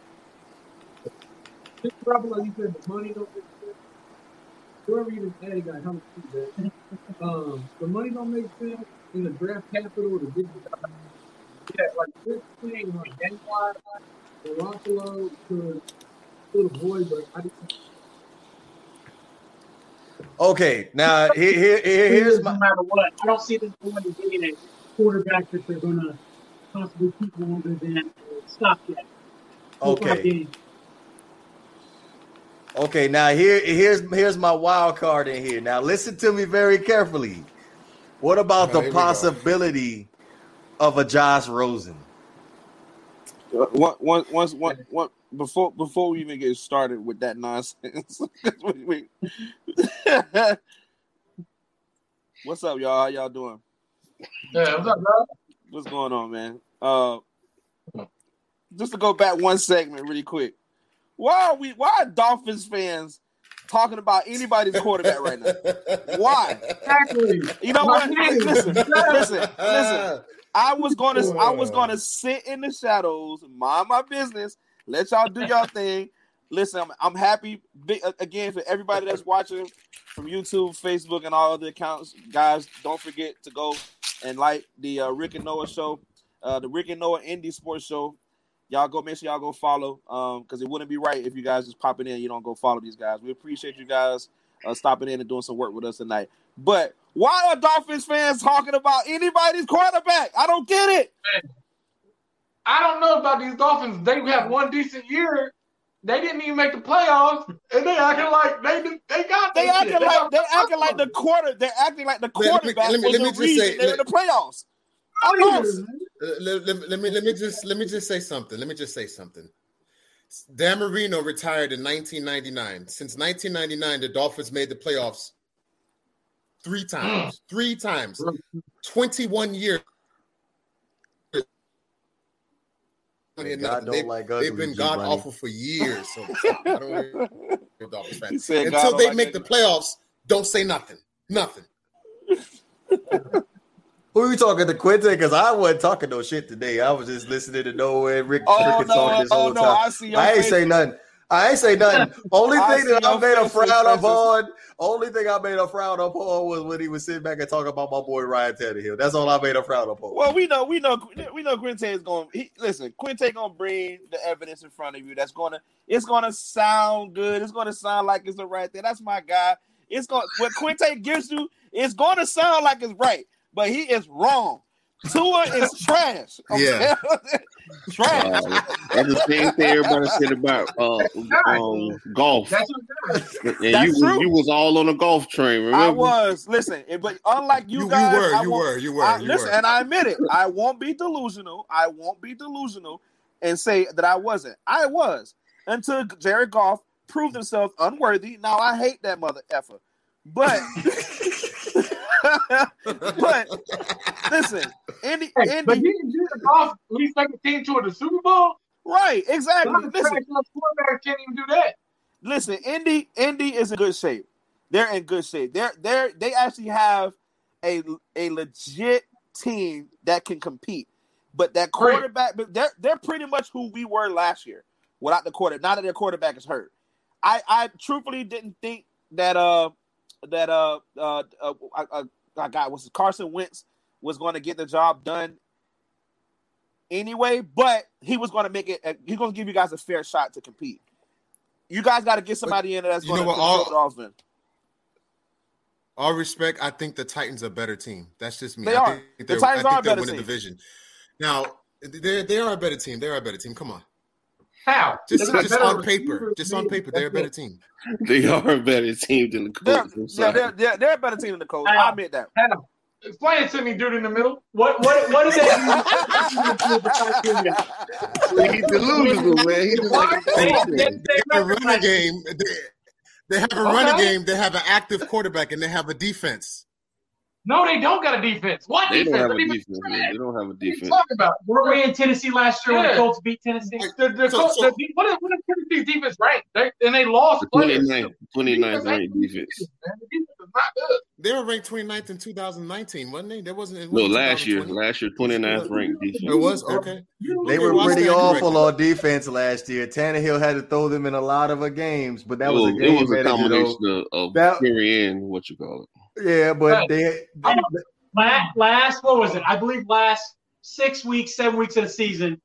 Jimmy Garoppolo, you said the money don't. Whoever you just added got how much you Um The money don't make sense in the draft capital to get the guy. Yeah, like this thing, like that wide, Garoppolo to little boy, but I just. Okay, now here, here, here's my. No matter what, I don't see this going to be a quarterback that they're going to possibly keep longer than stop yet. Okay. Okay, now here, here's here's my wild card in here. Now listen to me very carefully. What about oh, the possibility of a Josh Rosen? Uh, one, one, once, one, one, before before we even get started with that nonsense. we, we, what's up, y'all? How y'all doing? Yeah, what's up, bro? What's going on, man? Uh, just to go back one segment really quick. Why are we? Why are Dolphins fans talking about anybody's quarterback right now? Why? Exactly. You know what? Listen, listen, listen. I was gonna, I was gonna sit in the shadows, mind my business, let y'all do y'all thing. Listen, I'm, I'm happy again for everybody that's watching from YouTube, Facebook, and all other accounts. Guys, don't forget to go and like the uh, Rick and Noah show, uh, the Rick and Noah Indie Sports show. Y'all go make sure y'all go follow um, because it wouldn't be right if you guys just popping in and you don't go follow these guys. We appreciate you guys uh, stopping in and doing some work with us tonight. But why are Dolphins fans talking about anybody's quarterback? I don't get it. Man, I don't know about these Dolphins. They have one decent year. They didn't even make the playoffs, and they acting like they they got they acting shit. like they, they acting like the quarter. They're acting like the quarterback was the reason they were in the playoffs. I'm lost. Let, let, let me let me just let me just say something. Let me just say something. Dan Marino retired in nineteen ninety-nine. Since nineteen ninety-nine, the Dolphins made the playoffs three times. Three times. twenty-one years. God nothing. Don't they, like they've been god awful for years. So I don't Dolphins fans. Until god they make like the playoffs, don't say nothing. Nothing. Who are you talking to, Quinte? Because I wasn't talking no shit today. I was just listening to Noah and Rick. Oh, no, talk this oh, whole no, time. I, see I ain't face. say nothing. I ain't say nothing. Only thing that I made a frown up on, only thing I made a frown up on was when he was sitting back and talking about my boy Ryan Tannehill. That's all I made a frown up on. Well, we know, we know, we know Quinte is going to – listen, Quinte going to bring the evidence in front of you that's going to – it's going to sound good. It's going to sound like it's the right thing. That's my guy. It's going – what Quinte gives you, it's going to sound like it's right. But he is wrong. Tua is trash. Okay? Yeah, trash. Uh, that's the same thing everybody said about uh, um, golf. That's, and that's you, true. You was all on a golf train. Remember? I was. Listen, but unlike you, you guys, you were, I you were, you were. I, you listen, were. And I admit it. I won't be delusional. I won't be delusional and say that I wasn't. I was until Jared Goff proved himself unworthy. Now I hate that mother effer. But. But listen, Indy, hey, Indy, but he didn't do the golf when he's taking the team toward the Super Bowl, right? Exactly. Listen, quarterback can't even do that. Listen, Indy, Indy is in good shape. They're in good shape. They're they they actually have a a legit team that can compete. But that quarterback, but they're they're pretty much who we were last year without the quarterback. Now that their quarterback is hurt, I I truthfully didn't think that uh. That uh uh, uh I, I, I got was Carson Wentz was going to get the job done anyway, but he was going to make it. Uh, he's going to give you guys a fair shot to compete. You guys got to get somebody in that's going to control the offense. All respect, I think the Titans are a better team. That's just me. They I are. Think the Titans I think are a better team. Division. Now, they they are a better team. They are a better team. Come on. How? Just, just on paper. Just on paper, they're a better team. They are a better team than the Colts. I'm sorry. Yeah, they're, they're, they're a better team than the Colts. I admit that. How? Explain it to me, dude in the middle. What what what is that? He's delusional, man. He's just like a they, they have a running game. They, they have a okay. running game. They have an active quarterback, and they have a defense. No, they don't got a defense. What they defense? Don't have a defense they don't have a defense. What are you talking about? Were we in Tennessee last year yeah. when the Colts beat Tennessee? Like, the, the so, Colts, so, the, what, is, what is Tennessee's defense ranked? They, and they lost players. twenty-ninth, twenty-ninth ranked defense. defense. The defense is not good. They were ranked twenty-ninth in two thousand nineteen, wasn't they? There wasn't. It wasn't no, last year. Last year, twenty-ninth ranked defense. It was? Okay. They okay, were pretty awful on defense last year. Tannehill had to throw them in a lot of games, but that well, was a game. It was a combination of carrying, what you call it. Yeah, but they, they, they last, last what was it? I believe last six weeks, seven weeks of the season,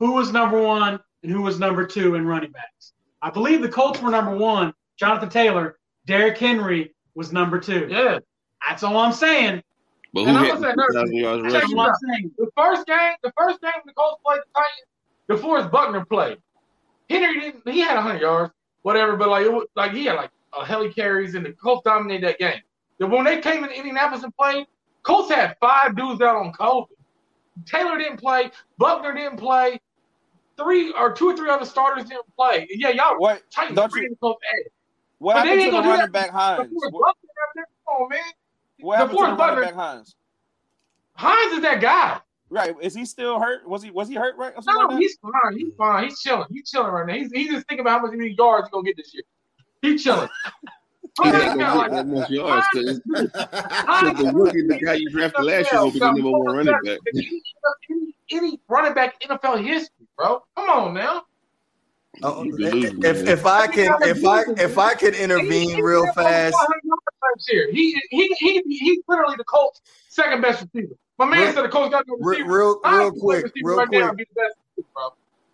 who was number one and who was number two in running backs? I believe the Colts were number one. Jonathan Taylor, Derrick Henry was number two. Yeah, that's all I'm saying. But who had two thousand yards rushing? I'm saying the first game, the first game the Colts played the Titans, DeForest Buckner played. Henry didn't. He had one hundred yards, whatever. But like, it was, like he had like a heli carries, and the Colts dominated that game. When they came in Indianapolis and played, Colts had five dudes out on COVID. Taylor didn't play. Buckner didn't play. Three or two or three other starters didn't play. Yeah, y'all what, Titans don't you, Colts added. What happened to the running back Hines? What happened to the running back Hines? Hines is that guy. Right. Is he still hurt? Was he was he hurt right? No, like he's fine. He's fine. He's chilling. He's chilling right now. He's, he's just thinking about how many yards he's going to get this year. He's chilling. He ain't gonna get that much yards because the rookie, the guy you drafted last year, will be the number one running back. Any, any running back in N F L history, bro. Come on now. Oh, if if I can if I if I could intervene real fast, he he he he's literally the Colts' second best receiver. My man real, said the Colts got no receiver. Real real quick, real right quick.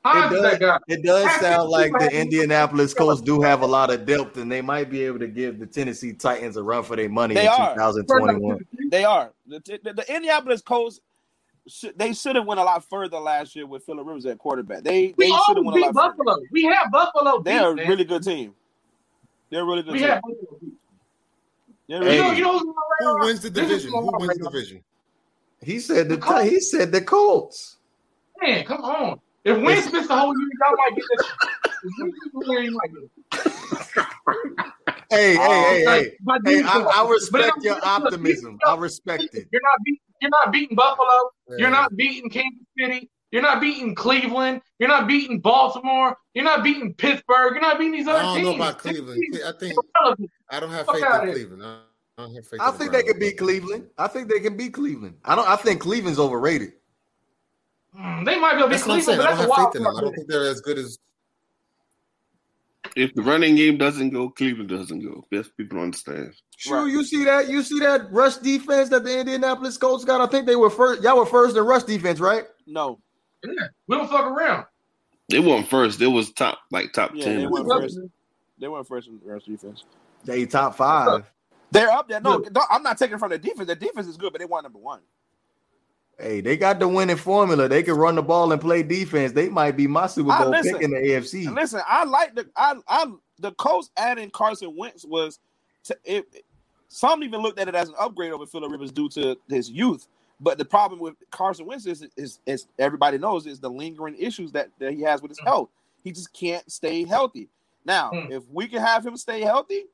It does, it does sound like the Indianapolis Colts do have a lot of depth, and they might be able to give the Tennessee Titans a run for their money they in are. twenty twenty-one. They are. The, the, the Indianapolis Colts, they should have went a lot further last year with Phillip Rivers at quarterback. They we they should have went a lot Buffalo. Further. We have Buffalo. They're a man. really good team. They're a really good we team. Have really hey. good. You know, you know, who wins the division? Who wins the division? He said the, the he said the Colts. Man, come on. If Wentz missed the whole year, y'all might get this. If Wentz missed the whole year, you might get this. Hey, oh, hey, like, hey, but hey. I, I respect but your optimism. I respect it. You're not beating, you're not beating Buffalo. Yeah. You're not beating Kansas City. You're not beating Cleveland. You're not beating Baltimore. You're not beating Pittsburgh. You're not beating these other teams. I don't teams. know about Cleveland. I think I don't have faith in Cleveland. I, don't have faith I think they can beat Cleveland. I think they can beat Cleveland. I don't I think Cleveland's overrated. Mm, they might be able to be Cleveland, but that's a wild card. I don't think they're as good as. If the running game doesn't go, Cleveland doesn't go. Best people understand. Sure, right. You see that? You see that rush defense that the Indianapolis Colts got? I think they were first. Y'all were first in rush defense, right? No. Yeah, we don't fuck around. They weren't first. They was top, like top yeah, ten. They weren't first. They weren't first in rush defense. They top five. They're up there. No, no, I'm not taking from the defense. The defense is good, but they weren't number one. Hey, they got the winning formula. They can run the ball and play defense. They might be my Super Bowl listen, pick in the A F C. Listen, I like the I I the Colts adding Carson Wentz was to, it, it, some even looked at it as an upgrade over Phillip Rivers due to his youth. But the problem with Carson Wentz is, is, is everybody knows, is the lingering issues that, that he has with his mm. health. He just can't stay healthy. Now, mm. if we can have him stay healthy,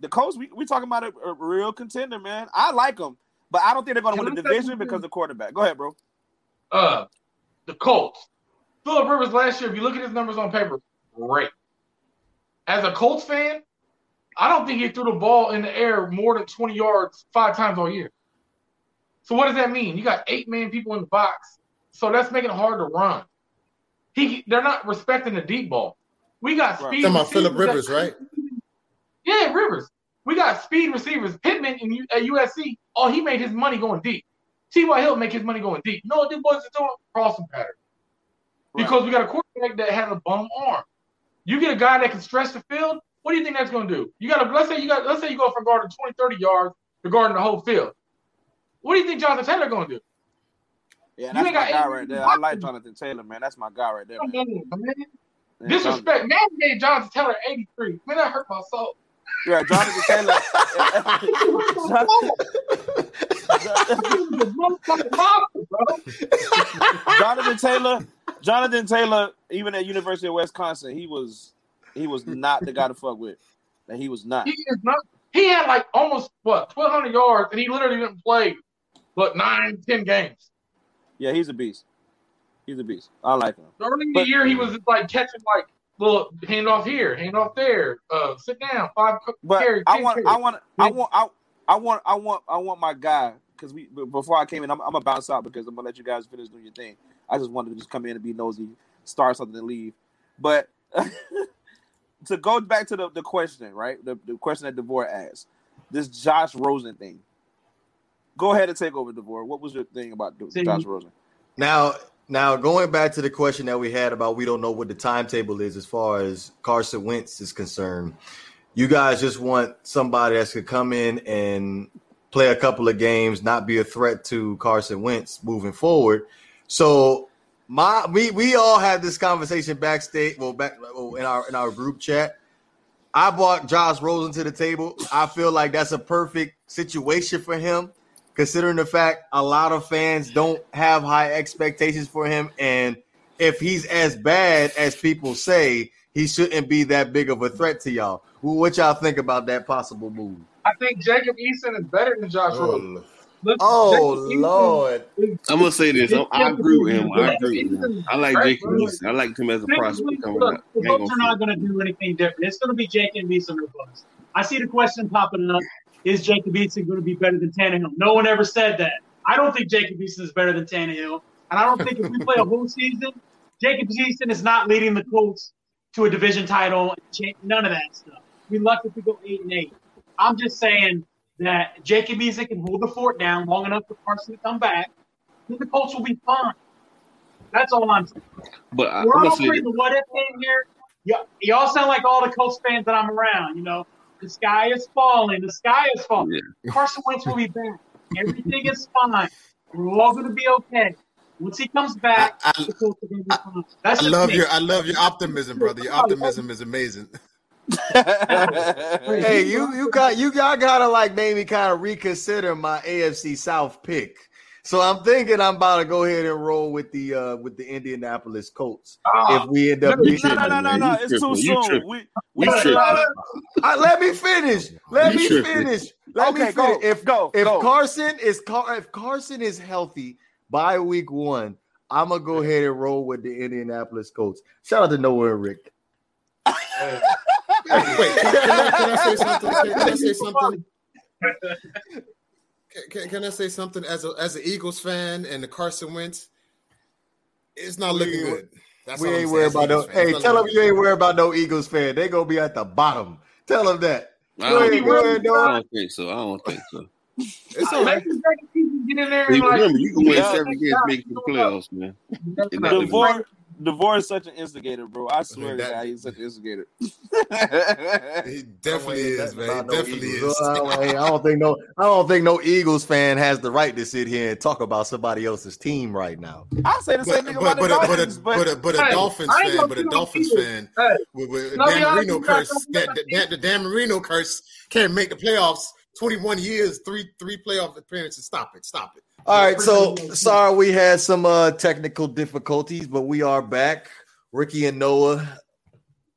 the Colts, we we talking about a, a real contender, man. I like him. But I don't think they're going to win the division because of the quarterback. Go ahead, bro. Uh, the Colts. Phillip Rivers last year, if you look at his numbers on paper, great. As a Colts fan, I don't think he threw the ball in the air more than twenty yards five times all year. So what does that mean? You got eight-man people in the box, so that's making it hard to run. He, They're not respecting the deep ball. We got speed. Right. Talking about Phillip Rivers, right? Yeah, Rivers. We got speed receivers. Pittman in U- at U S C, oh, he made his money going deep. T Y. Hill make his money going deep. No, this boys are doing crossing pattern. Right. Because we got a quarterback that has a bum arm. You get a guy that can stretch the field, what do you think that's going to do? You got to let's say you got let's say you go from guarding twenty, thirty yards to guarding the whole field. What do you think Jonathan Taylor going to do? Yeah, that's my guy right there. I like Jonathan Taylor, man. That's my guy right there, man. Yeah, disrespect. Man gave Jonathan Taylor eighty-three. Man, that hurt my soul. Yeah, Jonathan Taylor. Jonathan Taylor. Jonathan Taylor. Even at University of Wisconsin, he was he was not the guy to fuck with. And he was not. He is not. He had like almost what twelve hundred yards, and he literally didn't play but nine, ten games. Yeah, he's a beast. He's a beast. I like him. Early in the year, he was like catching like little handoff here, handoff there. Uh, sit down. Five carries. I want. I want. I want. I, I want. I want. I want my guy. Because we before I came in, I'm, I'm gonna bounce out because I'm gonna let you guys finish doing your thing. I just wanted to just come in and be nosy, start something, and leave. But to go back to the, the question, right? The, the question that DeVore asked, this Josh Rosen thing. Go ahead and take over, DeVore. What was your thing about See, Josh Rosen? Now, now going back to the question that we had about we don't know what the timetable is as far as Carson Wentz is concerned. You guys just want somebody that's going to come in and play a couple of games, not be a threat to Carson Wentz moving forward. So my we we all had this conversation backstage, well, back well, in our in our group chat. I brought Josh Rosen to the table. I feel like that's a perfect situation for him, considering the fact a lot of fans don't have high expectations for him. And if he's as bad as people say, he shouldn't be that big of a threat to y'all. What y'all think about that possible move? I think Jacob Eason is better than Josh Rosen. Look, oh, Lord. Is, I'm going to say this. I'm, I agree with him. I agree with him. I like Jacob Eason. I like him as a prospect coming up. The Bucs are not going to do anything different. It's going to be Jacob Eason or Bucs. I see the question popping up. Is Jacob Eason going to be better than Tannehill? No one ever said that. I don't think Jacob Eason is better than Tannehill. And I don't think if we play a whole season, Jacob Eason is not leading the Colts to a division title. None of that stuff. We lucky if we go eight and eight. I'm just saying that Jacob Eason can hold the fort down long enough for Carson to come back, then the Colts will be fine. That's all I'm saying. But I, We're I'm all playing the what-if game here. Y- y'all sound like all the Colts fans that I'm around, you know. The sky is falling. The sky is falling. Yeah. Carson Wentz will be back. Everything is fine. We're all going to be okay. Once he comes back, I, I, the Colts are going to be fine. That's I, love your, I love your optimism, brother. Your optimism is amazing. Hey, you you got you y'all gotta like made me kind of reconsider my A F C South pick. So I'm thinking I'm about to go ahead and roll with the uh, with the Indianapolis Colts oh, if we end up. No, no, no, no, no, no. It's too soon. We, we no, no, no. I, let me finish. Let me finish. Let okay, me finish. Go, if go, if go. Carson is Car- if Carson is healthy by week one, I'm gonna go ahead and roll with the Indianapolis Colts. Shout out to Noah and Rick. Hey. Wait, wait, can, can, I, can I say something? Can, can I say something? Can, can, can I say something as a as an Eagles fan and the Carson Wentz? It's not looking we, good. That's we ain't worried about no. Hey, tell them you ain't worried about no Eagles fan. They gonna be at the bottom. Tell them that. I don't, ain't worried, no. I don't think so. I don't think so. It's all right. Get in there. Hey, like, remember, you can win yeah, seven games, make the playoffs, man. Divorce. DeVore is such an instigator, bro. I swear that, to God, he's such an instigator. He definitely is, man. He definitely is. I don't think no, I don't think no Eagles fan has the right to sit here and talk about somebody else's team right now. I say the same thing about the Dolphins, but a Dolphins fan, but a Dolphins fan with Dan Marino curse, that the Dan Marino curse can't make the playoffs. Twenty-one years, three three playoff appearances. Stop it! Stop it! All right, so sorry we had some uh, technical difficulties, but we are back. Ricky and Noah.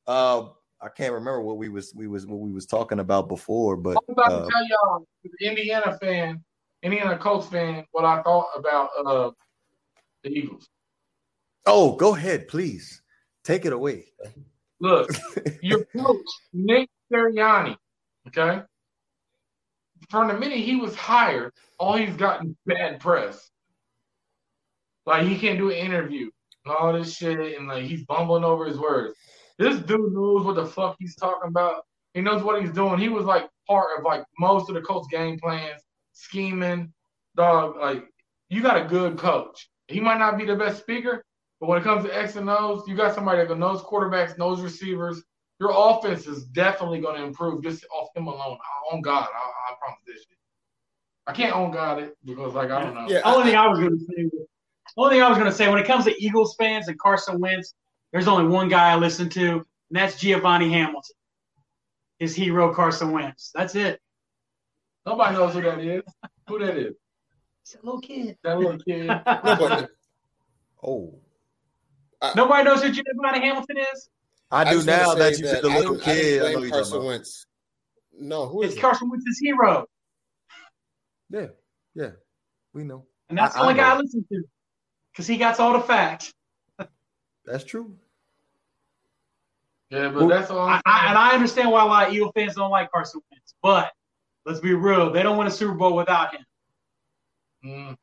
Uh, I can't remember what we was we was what we was talking about before, but I'm about uh, to tell y'all, Indiana fan, Indiana Colts fan, what I thought about uh, the Eagles. Oh, go ahead, please take it away. Look, your coach Nick Sirianni, okay. From the minute he was hired, all he's gotten bad press. Like, he can't do an interview and all this shit, and, like, he's bumbling over his words. This dude knows what the fuck he's talking about. He knows what he's doing. He was, like, part of, like, most of the Colts' game plans, scheming. Dog, like, you got a good coach. He might not be the best speaker, but when it comes to X and O's, you got somebody that knows quarterbacks, knows receivers. Your offense is definitely going to improve just off him alone. On God, I, I promise this shit. I can't on God it because, like, I don't know. Yeah, only thing I was going to say was Only thing I was going to say, when it comes to Eagles fans and Carson Wentz, there's only one guy I listen to, and that's Giovanni Hamilton. His hero, Carson Wentz. That's it. Nobody knows who that is. Who that is? It's that little kid. That little kid. oh. I, Nobody knows who Giovanni Hamilton is? I do I now that you said the little kid. I know Carson Wentz. No, who is It's that? Carson Wentz's hero. Yeah, yeah. We know. And that's I, the only I guy I listen to because he got all the facts. That's true. Yeah, but well, that's all. I, I, and I understand why a lot of Eagle fans don't like Carson Wentz, but let's be real. They don't win a Super Bowl without him. Mm,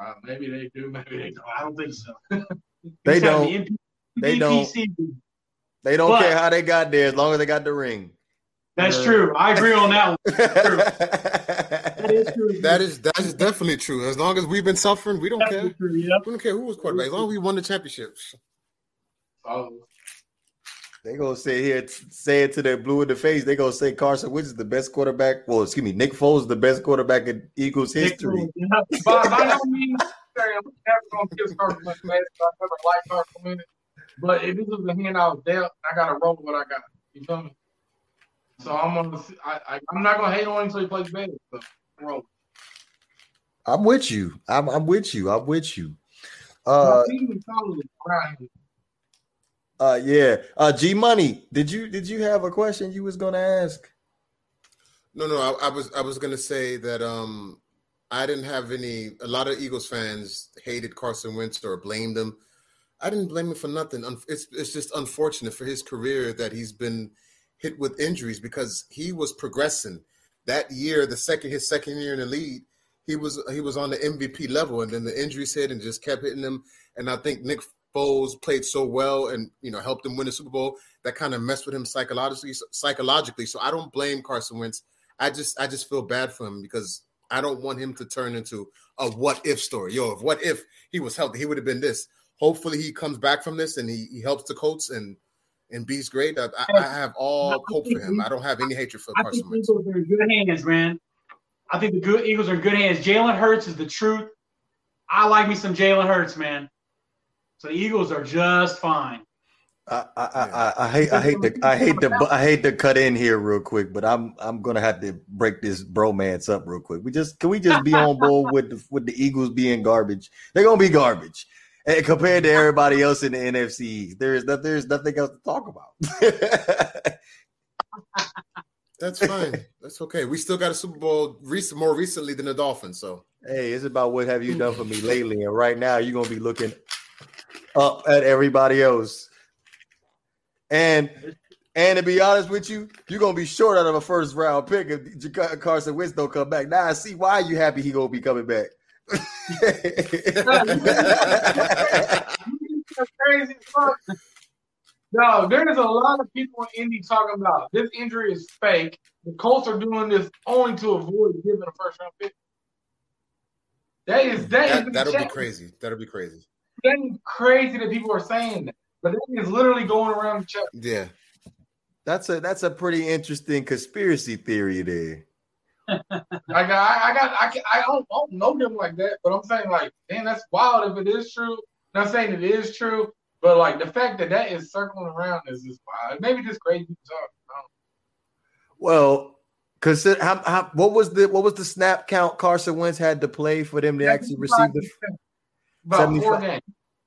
uh, maybe they do. Maybe they don't. I don't think so. they, don't, M P, they don't. They don't. They don't care how they got there as long as they got the ring. That's yeah. true. I agree on that one. That's true. that is true. That is, that is definitely true. As long as we've been suffering, we don't that's care. True, yeah. We don't care who was quarterback. As long as we won the championships. Oh. They're going to say here, say it to their blue in the face. They're going to say Carson Wentz is the best quarterback. Well, excuse me, Nick Foles is the best quarterback in Eagles Nick history. By, by no means, I'm never going to give Carson Wentz credit. I never liked Carson Wentz. But if this was the hand I was dealt, I got to roll with what I got. You feel me? So I'm going to – I'm not going to hate on him until he plays better. But roll. I'm with you. I'm, I'm with you. I'm with you. Uh, Uh yeah. Uh G Money, did you did you have a question you was gonna ask? No, no, I, I was I was gonna say that um I didn't have any a lot of Eagles fans hated Carson Wentz or blamed him. I didn't blame him for nothing. It's it's just unfortunate for his career that he's been hit with injuries because he was progressing. That year, the second his second year in the league, he was he was on the M V P level, and then the injuries hit and just kept hitting him. And I think Nick Foles played so well and, you know, helped him win the Super Bowl, that kind of messed with him psychologically. Psychologically, so I don't blame Carson Wentz. I just I just feel bad for him because I don't want him to turn into a what-if story. Yo, if what if he was healthy, he would have been this. Hopefully he comes back from this and he, he helps the Colts and, and be's great. I, I, I have all hope for him. I don't have any hatred for Carson Wentz. I think the Eagles are in good hands, man. I think the good Eagles are in good hands. Jalen Hurts is the truth. I like me some Jalen Hurts, man. So the Eagles are just fine. I I, I, I hate I hate to I hate to I hate to cut in here real quick, but I'm I'm gonna have to break this bromance up real quick. We just can we just be on board with the, with the Eagles being garbage? They're gonna be garbage, and compared to everybody else in the N F C, there is no, there is nothing else to talk about. That's fine. That's okay. We still got a Super Bowl recent, more recently than the Dolphins. So hey, it's about what have you done for me lately, and right now you're gonna be looking up at everybody else, and and to be honest with you, you're gonna be short out of a first round pick if Carson Wentz don't come back. Now I see why you happy he gonna be coming back. No, there's a lot of people in Indy talking about this injury is fake. The Colts are doing this only to avoid giving a first round pick. That is that, that is that'll be crazy. That'll be crazy. That is crazy that people are saying that, but that is literally going around the church. Yeah, that's a that's a pretty interesting conspiracy theory there. Like I, I got I can, I don't, I don't know them like that, but I'm saying like, man, that's wild if it is true. Not saying it is true, but like the fact that that is circling around is just wild. Maybe just crazy talk. I don't know. Well, consider how, how what was the what was the snap count Carson Wentz had to play for them to yeah, actually receive the.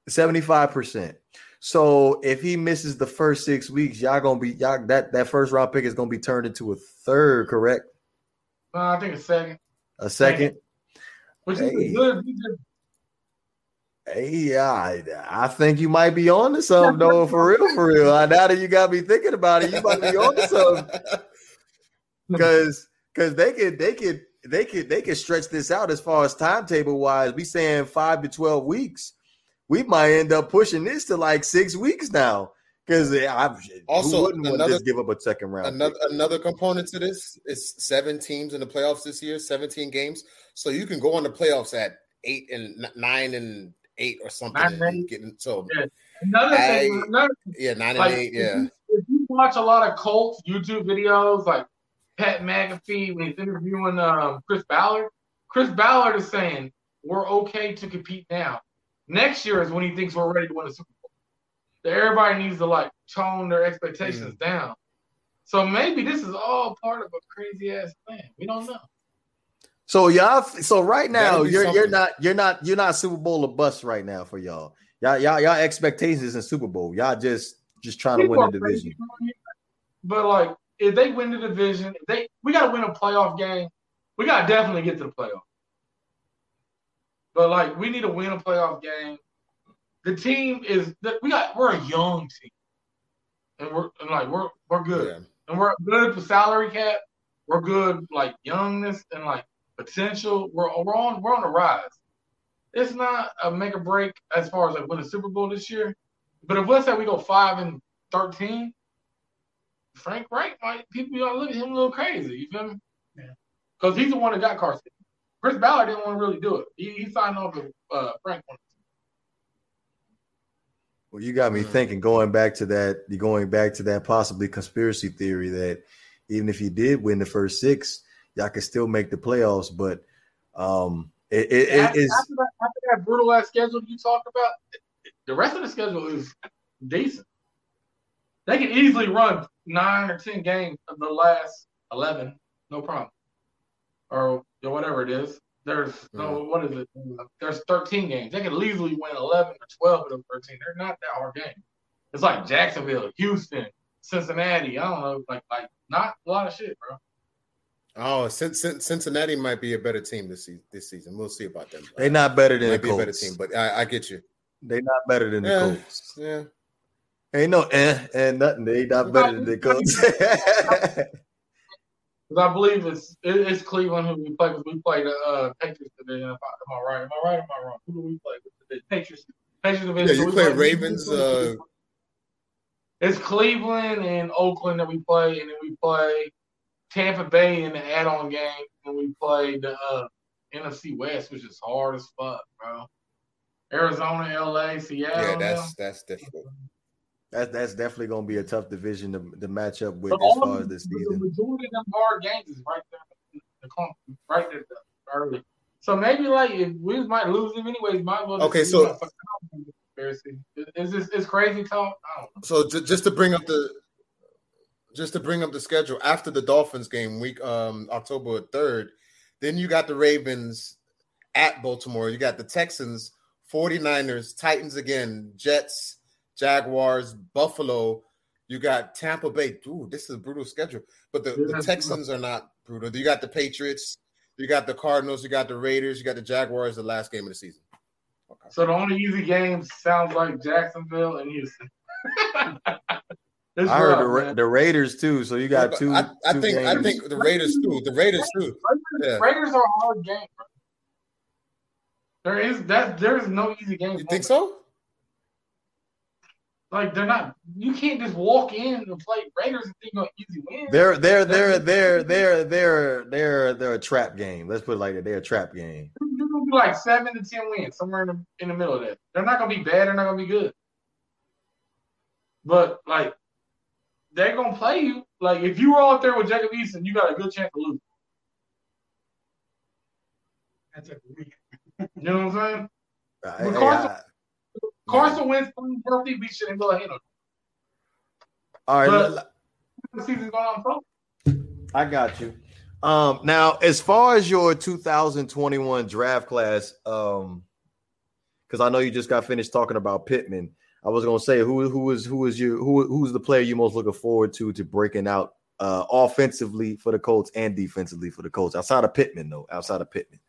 seventy-five percent. So if he misses the first six weeks, y'all gonna be y'all that, that first round pick is gonna be turned into a third, correct? Uh, I think a second. A second. Which hey. is good. Hey, I, I think you might be on to something, though. For real, for real. Now that you got me thinking about it, you might be on to something. Because because they could they could. They could they could stretch this out as far as timetable wise. We saying five to twelve weeks. We might end up pushing this to like six weeks now because I also wouldn't another, want to just give up a second round. Another pick. Another component to this is seven teams in the playoffs this year, seventeen games. So you can go on the playoffs at eight and nine and eight or something. Nine and eight. Getting, so yeah. Another I, thing, another, yeah, nine like, and eight. Yeah. If you, if you watch a lot of Colts YouTube videos, like. Pat McAfee, when he's interviewing um, Chris Ballard, Chris Ballard is saying, we're okay to compete now. Next year is when he thinks we're ready to win the Super Bowl. That everybody needs to, like, tone their expectations yeah. down. So maybe this is all part of a crazy-ass plan. We don't know. So y'all, so right now you're something. you're not you're not you're not Super Bowl or bust right now for y'all. Y'all y'all y'all expectations isn't Super Bowl. Y'all just just trying People to win the division. Crazy. But like if they win the division, if they we gotta win a playoff game. We gotta definitely get to the playoff. But like we need to win a playoff game. The team is we got we're a young team, and we're and like we're we're good, yeah. and we're good for salary cap. We're good like youngness and like. Potential, we're we're on we're on the rise. It's not a make or break as far as like win a Super Bowl this year. But if let's say we go five and thirteen, Frank Reich might people y'all look at him a little crazy. You feel me? Yeah. Because he's the one that got Carson. Chris Ballard didn't want to really do it. He, he signed off with uh, Frank. Well, you got me thinking. Going back to that, you going back to that possibly conspiracy theory that even if you did win the first six. Y'all could still make the playoffs, but um, it, it, it after, is after that, after that brutal ass schedule you talked about. The rest of the schedule is decent. They can easily run nine or ten games of the last eleven, no problem, or you know, whatever it is. There's mm-hmm. no what is it? There's thirteen games. They can easily win eleven or twelve of them thirteen. They're not that hard game. It's like Jacksonville, Houston, Cincinnati. I don't know, like like not a lot of shit, bro. Oh, Cincinnati might be a better team this season. This season, we'll see about them. They're not better than might the Colts. Be a better team, but I, I get you. They're not better than the yeah, Colts. Yeah, ain't no eh and nothing. They not We're better not, than the Colts. I believe it's it's Cleveland who we play with. We play the uh, Patriots division. Am I right? Am I right? Am I wrong? Who do we play with? The Patriots. Patriots division. Yeah, you so play, play Ravens. Uh... It's Cleveland and Oakland that we play, and then we play. Tampa Bay in the add-on game when we played the uh, N F C West, which is hard as fuck, bro. Arizona, L A, Seattle. Yeah, that's that's difficult. That's that's definitely gonna be a tough division to, to match up with but as far the, as this the, season. The majority of them hard games is right there, the right there early. So maybe like if we might lose them anyways, might well. Okay, so is this is crazy talk? I don't know. So j- just to bring up the. Just to bring up the schedule, after the Dolphins game week, um, October third, then you got the Ravens at Baltimore. You got the Texans, forty-niners, Titans again, Jets, Jaguars, Buffalo. You got Tampa Bay. Ooh, this is a brutal schedule. But the, the Texans are not brutal. You got the Patriots. You got the Cardinals. You got the Raiders. You got the Jaguars, the last game of the season. Okay. So the only easy game sounds like Jacksonville and Houston. It's I rough, heard the, the Raiders too, so you got two. I, I two think games. I think the Raiders too. The Raiders too. Yeah. Raiders are a hard game. Bro. There is that. There is no easy game. You moment. Think so? Like they're not. You can't just walk in and play Raiders and think on easy win. They're they're they're they're they're they're they're they're a trap game. Let's put it like that. They're a trap game. They're gonna be like seven to ten wins somewhere in the in the middle of that. They're not gonna be bad. They're not gonna be good. But like. They're going to play you. Like, if you were out there with Jacob Eason, you got a good chance to lose. That's a week. You know what I'm saying? Right, when Carson, I, Carson Wentz playing healthy, we shouldn't go ahead on him. All right. But, the season's going on, bro. I got you. Um, now, as far as your two thousand twenty-one draft class, um, because I know you just got finished talking about Pittman, I was gonna say who who is who is you who who's the player you most looking forward to to breaking out uh, offensively for the Colts and defensively for the Colts outside of Pittman though outside of Pittman.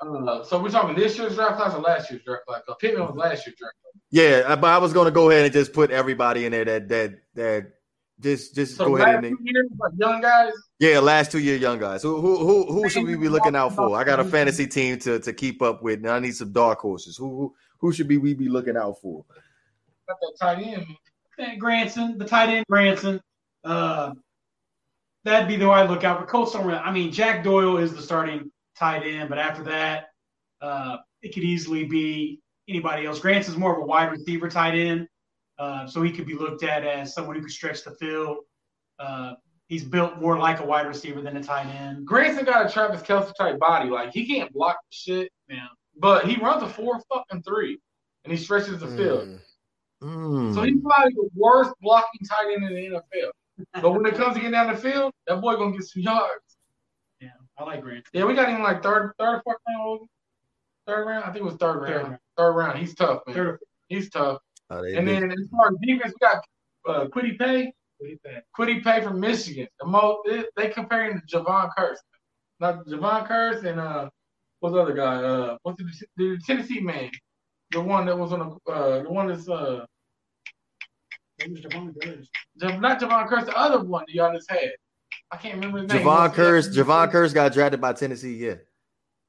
Uh, so we're talking this year's draft class or last year's draft class? Uh, Pittman was last year's draft class. Yeah, but I, I was gonna go ahead and just put everybody in there that that that just just so go ahead and two years, like young guys. Yeah, last two year young guys. Who who who who should we be looking out for? I got a fantasy team to to keep up with, and I need some dark horses. Who who who should be we be looking out for? Got that tight end. And Granson, the tight end Granson. Uh, that'd be the way I look out. But Colts don't really, I mean, Jack Doyle is the starting tight end, but after that, uh, it could easily be anybody else. Granson's more of a wide receiver tight end, uh, so he could be looked at as someone who could stretch the field. Uh, he's built more like a wide receiver than a tight end. Granson got a Travis Kelce type body. Like, he can't block the shit, man. But he runs a four fucking three. and he stretches the field. Mm. So he's probably the worst blocking tight end in the N F L. But when it comes to getting down the field, that boy gonna get some yards. Yeah, I like Grant. Yeah, we got him like third, third, fourth round, third round. I think it was third round. Third round. Third round. He's tough, man. Third. He's tough. Oh, and did. Then as far as defense, we got uh, Quinte Pay. Quinte Pay from Michigan. The most they, they compare him to Javon Curse. Not Javon Curse and uh, what's the other guy? Uh, what's the, the Tennessee man? The one that was on the uh, the one that's uh, Javon Curse. Not Javon Curse. The other one that y'all just had. I can't remember his name. Javon Curse. Javon Curse got drafted by Tennessee. Yeah.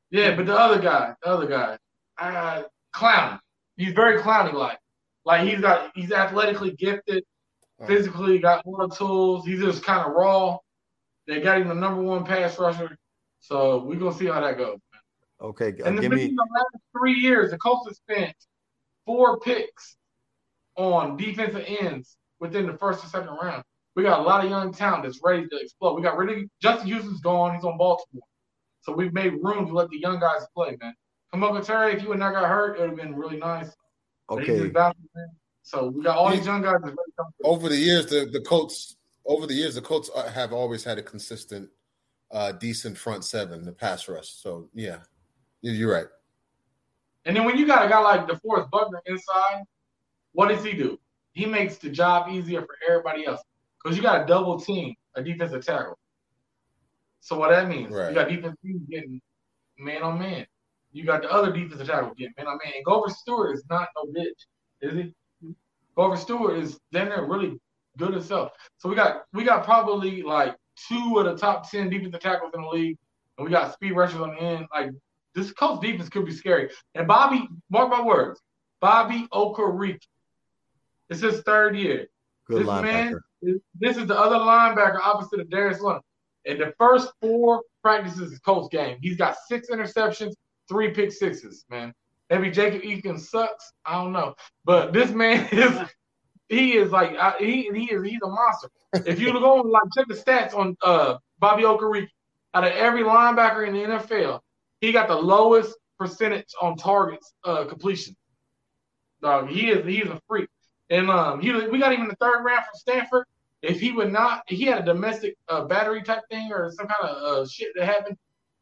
Yeah, but the other guy, the other guy, uh, clowny. He's very clowny like. Like he's got, he's athletically gifted. Physically, got more tools. He's just kind of raw. They got him the number one pass rusher. So we're going to see how that goes. Okay. Uh, and the, give me... the last three years, the Colts have spent four picks on defensive ends within the first and second round. We got a lot of young talent that's ready to explode. We got really – Justin Houston's gone. He's on Baltimore. So we've made room to let the young guys play, man. Kamoko Terry, if you would not got hurt, it would have been really nice. Okay. So we got all these young guys. Over the years, the, the Colts over the years the Colts have always had a consistent, uh, decent front seven, the pass rush. So yeah, you're right. And then when you got a guy like DeForest Buckner inside, what does he do? He makes the job easier for everybody else because you got a double team, a defensive tackle. So what that means, right. You got defensive team getting man on man. You got the other defensive tackle getting man on man. And Grover Stewart is not no bitch, is he? Grover Stewart is damn near really good himself. So we got we got probably like two of the top ten defensive tackles in the league, and we got speed rushers on the end. Like this Colts defense could be scary. And Bobby, mark my words, Bobby Okereke. It's his third year. Good this linebacker. Man, this is the other linebacker opposite of Darius Leonard. In the first four practices of Colts game, he's got six interceptions, three pick sixes, man. Maybe Jacob Eakin sucks. I don't know, but this man is—he is like I, he he is—he's a monster. If you go and like check the stats on uh, Bobby Okereke, out of every linebacker in the N F L, he got the lowest percentage on targets uh, completion. Dog, he is—he's a freak. And um, he, we got him in the third round from Stanford. If he would not—he had a domestic uh, battery type thing or some kind of uh, shit that happened.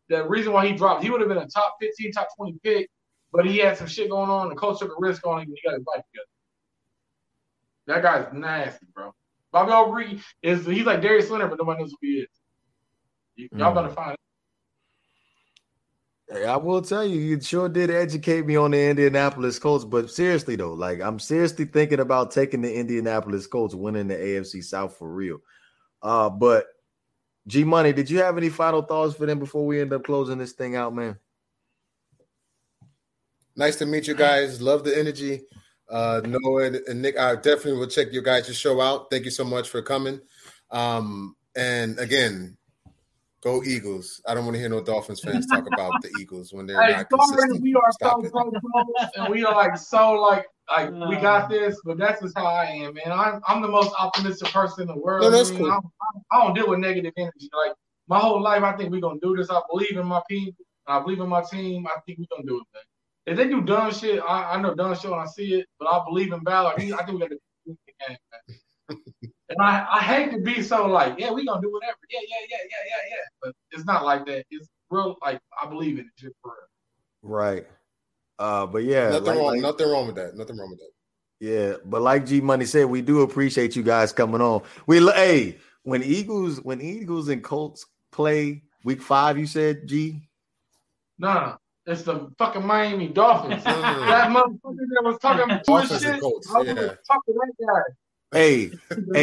The reason why he dropped, he would have been a top fifteen, top twenty pick. But he had some shit going on. The coach took a risk on him, and he got his life together. That guy's nasty, bro. Bobby Okereke is he's like Darius Leonard, but nobody knows who he is. Y'all gonna mm. find it. Hey, I will tell you, you sure did educate me on the Indianapolis Colts. But seriously though, like I'm seriously thinking about taking the Indianapolis Colts, winning the A F C South for real. Uh, but G Money, did you have any final thoughts for them before we end up closing this thing out, man? Nice to meet you guys. Love the energy. Uh, Noah and, and Nick, I definitely will check you guys' show out. Thank you so much for coming. Um, and again, go Eagles. I don't want to hear no Dolphins fans talk about the Eagles when they're hey, not consistent. We are Stop so pro and we are like so like like no. we got this, but that's just how I am, man. I'm I'm the most optimistic person in the world. No, that's cool. I, don't, I don't deal with negative energy. Like my whole life, I think we're gonna do this. I believe in my people. I believe in my team. I think we're gonna do it, man. If they do dumb shit, I, I know dumb shit when I see it, but I believe in Ballard. I think we got to do the game, man. And I, I hate to be so like, yeah, we gonna do whatever. Yeah, yeah, yeah, yeah, yeah, yeah. But it's not like that. It's real. Like I believe in it, just for real. Right. Uh, but yeah, nothing like, wrong. Like, nothing wrong with that. Nothing wrong with that. Yeah, but like G Money said, we do appreciate you guys coming on. We hey, when Eagles, when Eagles and Colts play week five, you said G. Nah. It's the fucking Miami Dolphins. That motherfucker that was talking to shit. Coach, I was yeah. talking to that guy. Hey,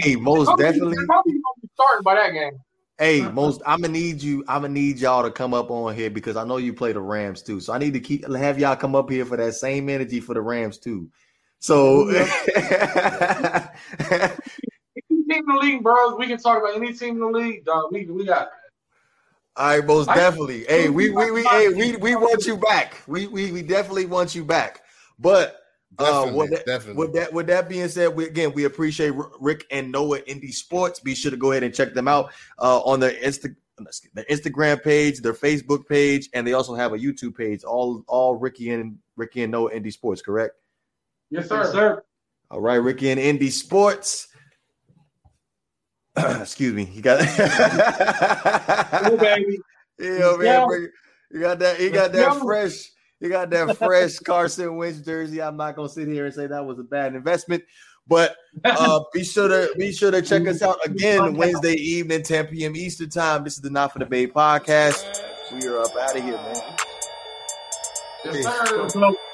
hey, most probably, definitely. Probably gonna be starting by that game. Hey, most. I'm gonna need you. I'm gonna need y'all to come up on here because I know you play the Rams too. So I need to keep have y'all come up here for that same energy for the Rams too. So. Yeah. Any team in the league, bros. We can talk about any team in the league, dog. We we got. All right, most definitely. Hey, we we we hey, we we want you back. We we we definitely want you back. But uh, with, that, with that with that being said, we again we appreciate Rick and Noah Indie Sports. Be sure to go ahead and check them out uh, on their Insta their Instagram page, their Facebook page, and they also have a YouTube page. All all Ricky and Ricky and Noah Indie Sports, correct? Yes, sir. Yes, sir. All right, Ricky and Indie Sports. Excuse me. You got that. Ooh, baby. Yeah, man. You got that. He got that fresh. You got that fresh Carson Wentz jersey. I'm not gonna sit here and say that was a bad investment, but uh, be sure to be sure to check us out again Wednesday evening, ten p.m. Eastern time. This is the Not for the Bay podcast. We are up out of here, man. Yes, sir.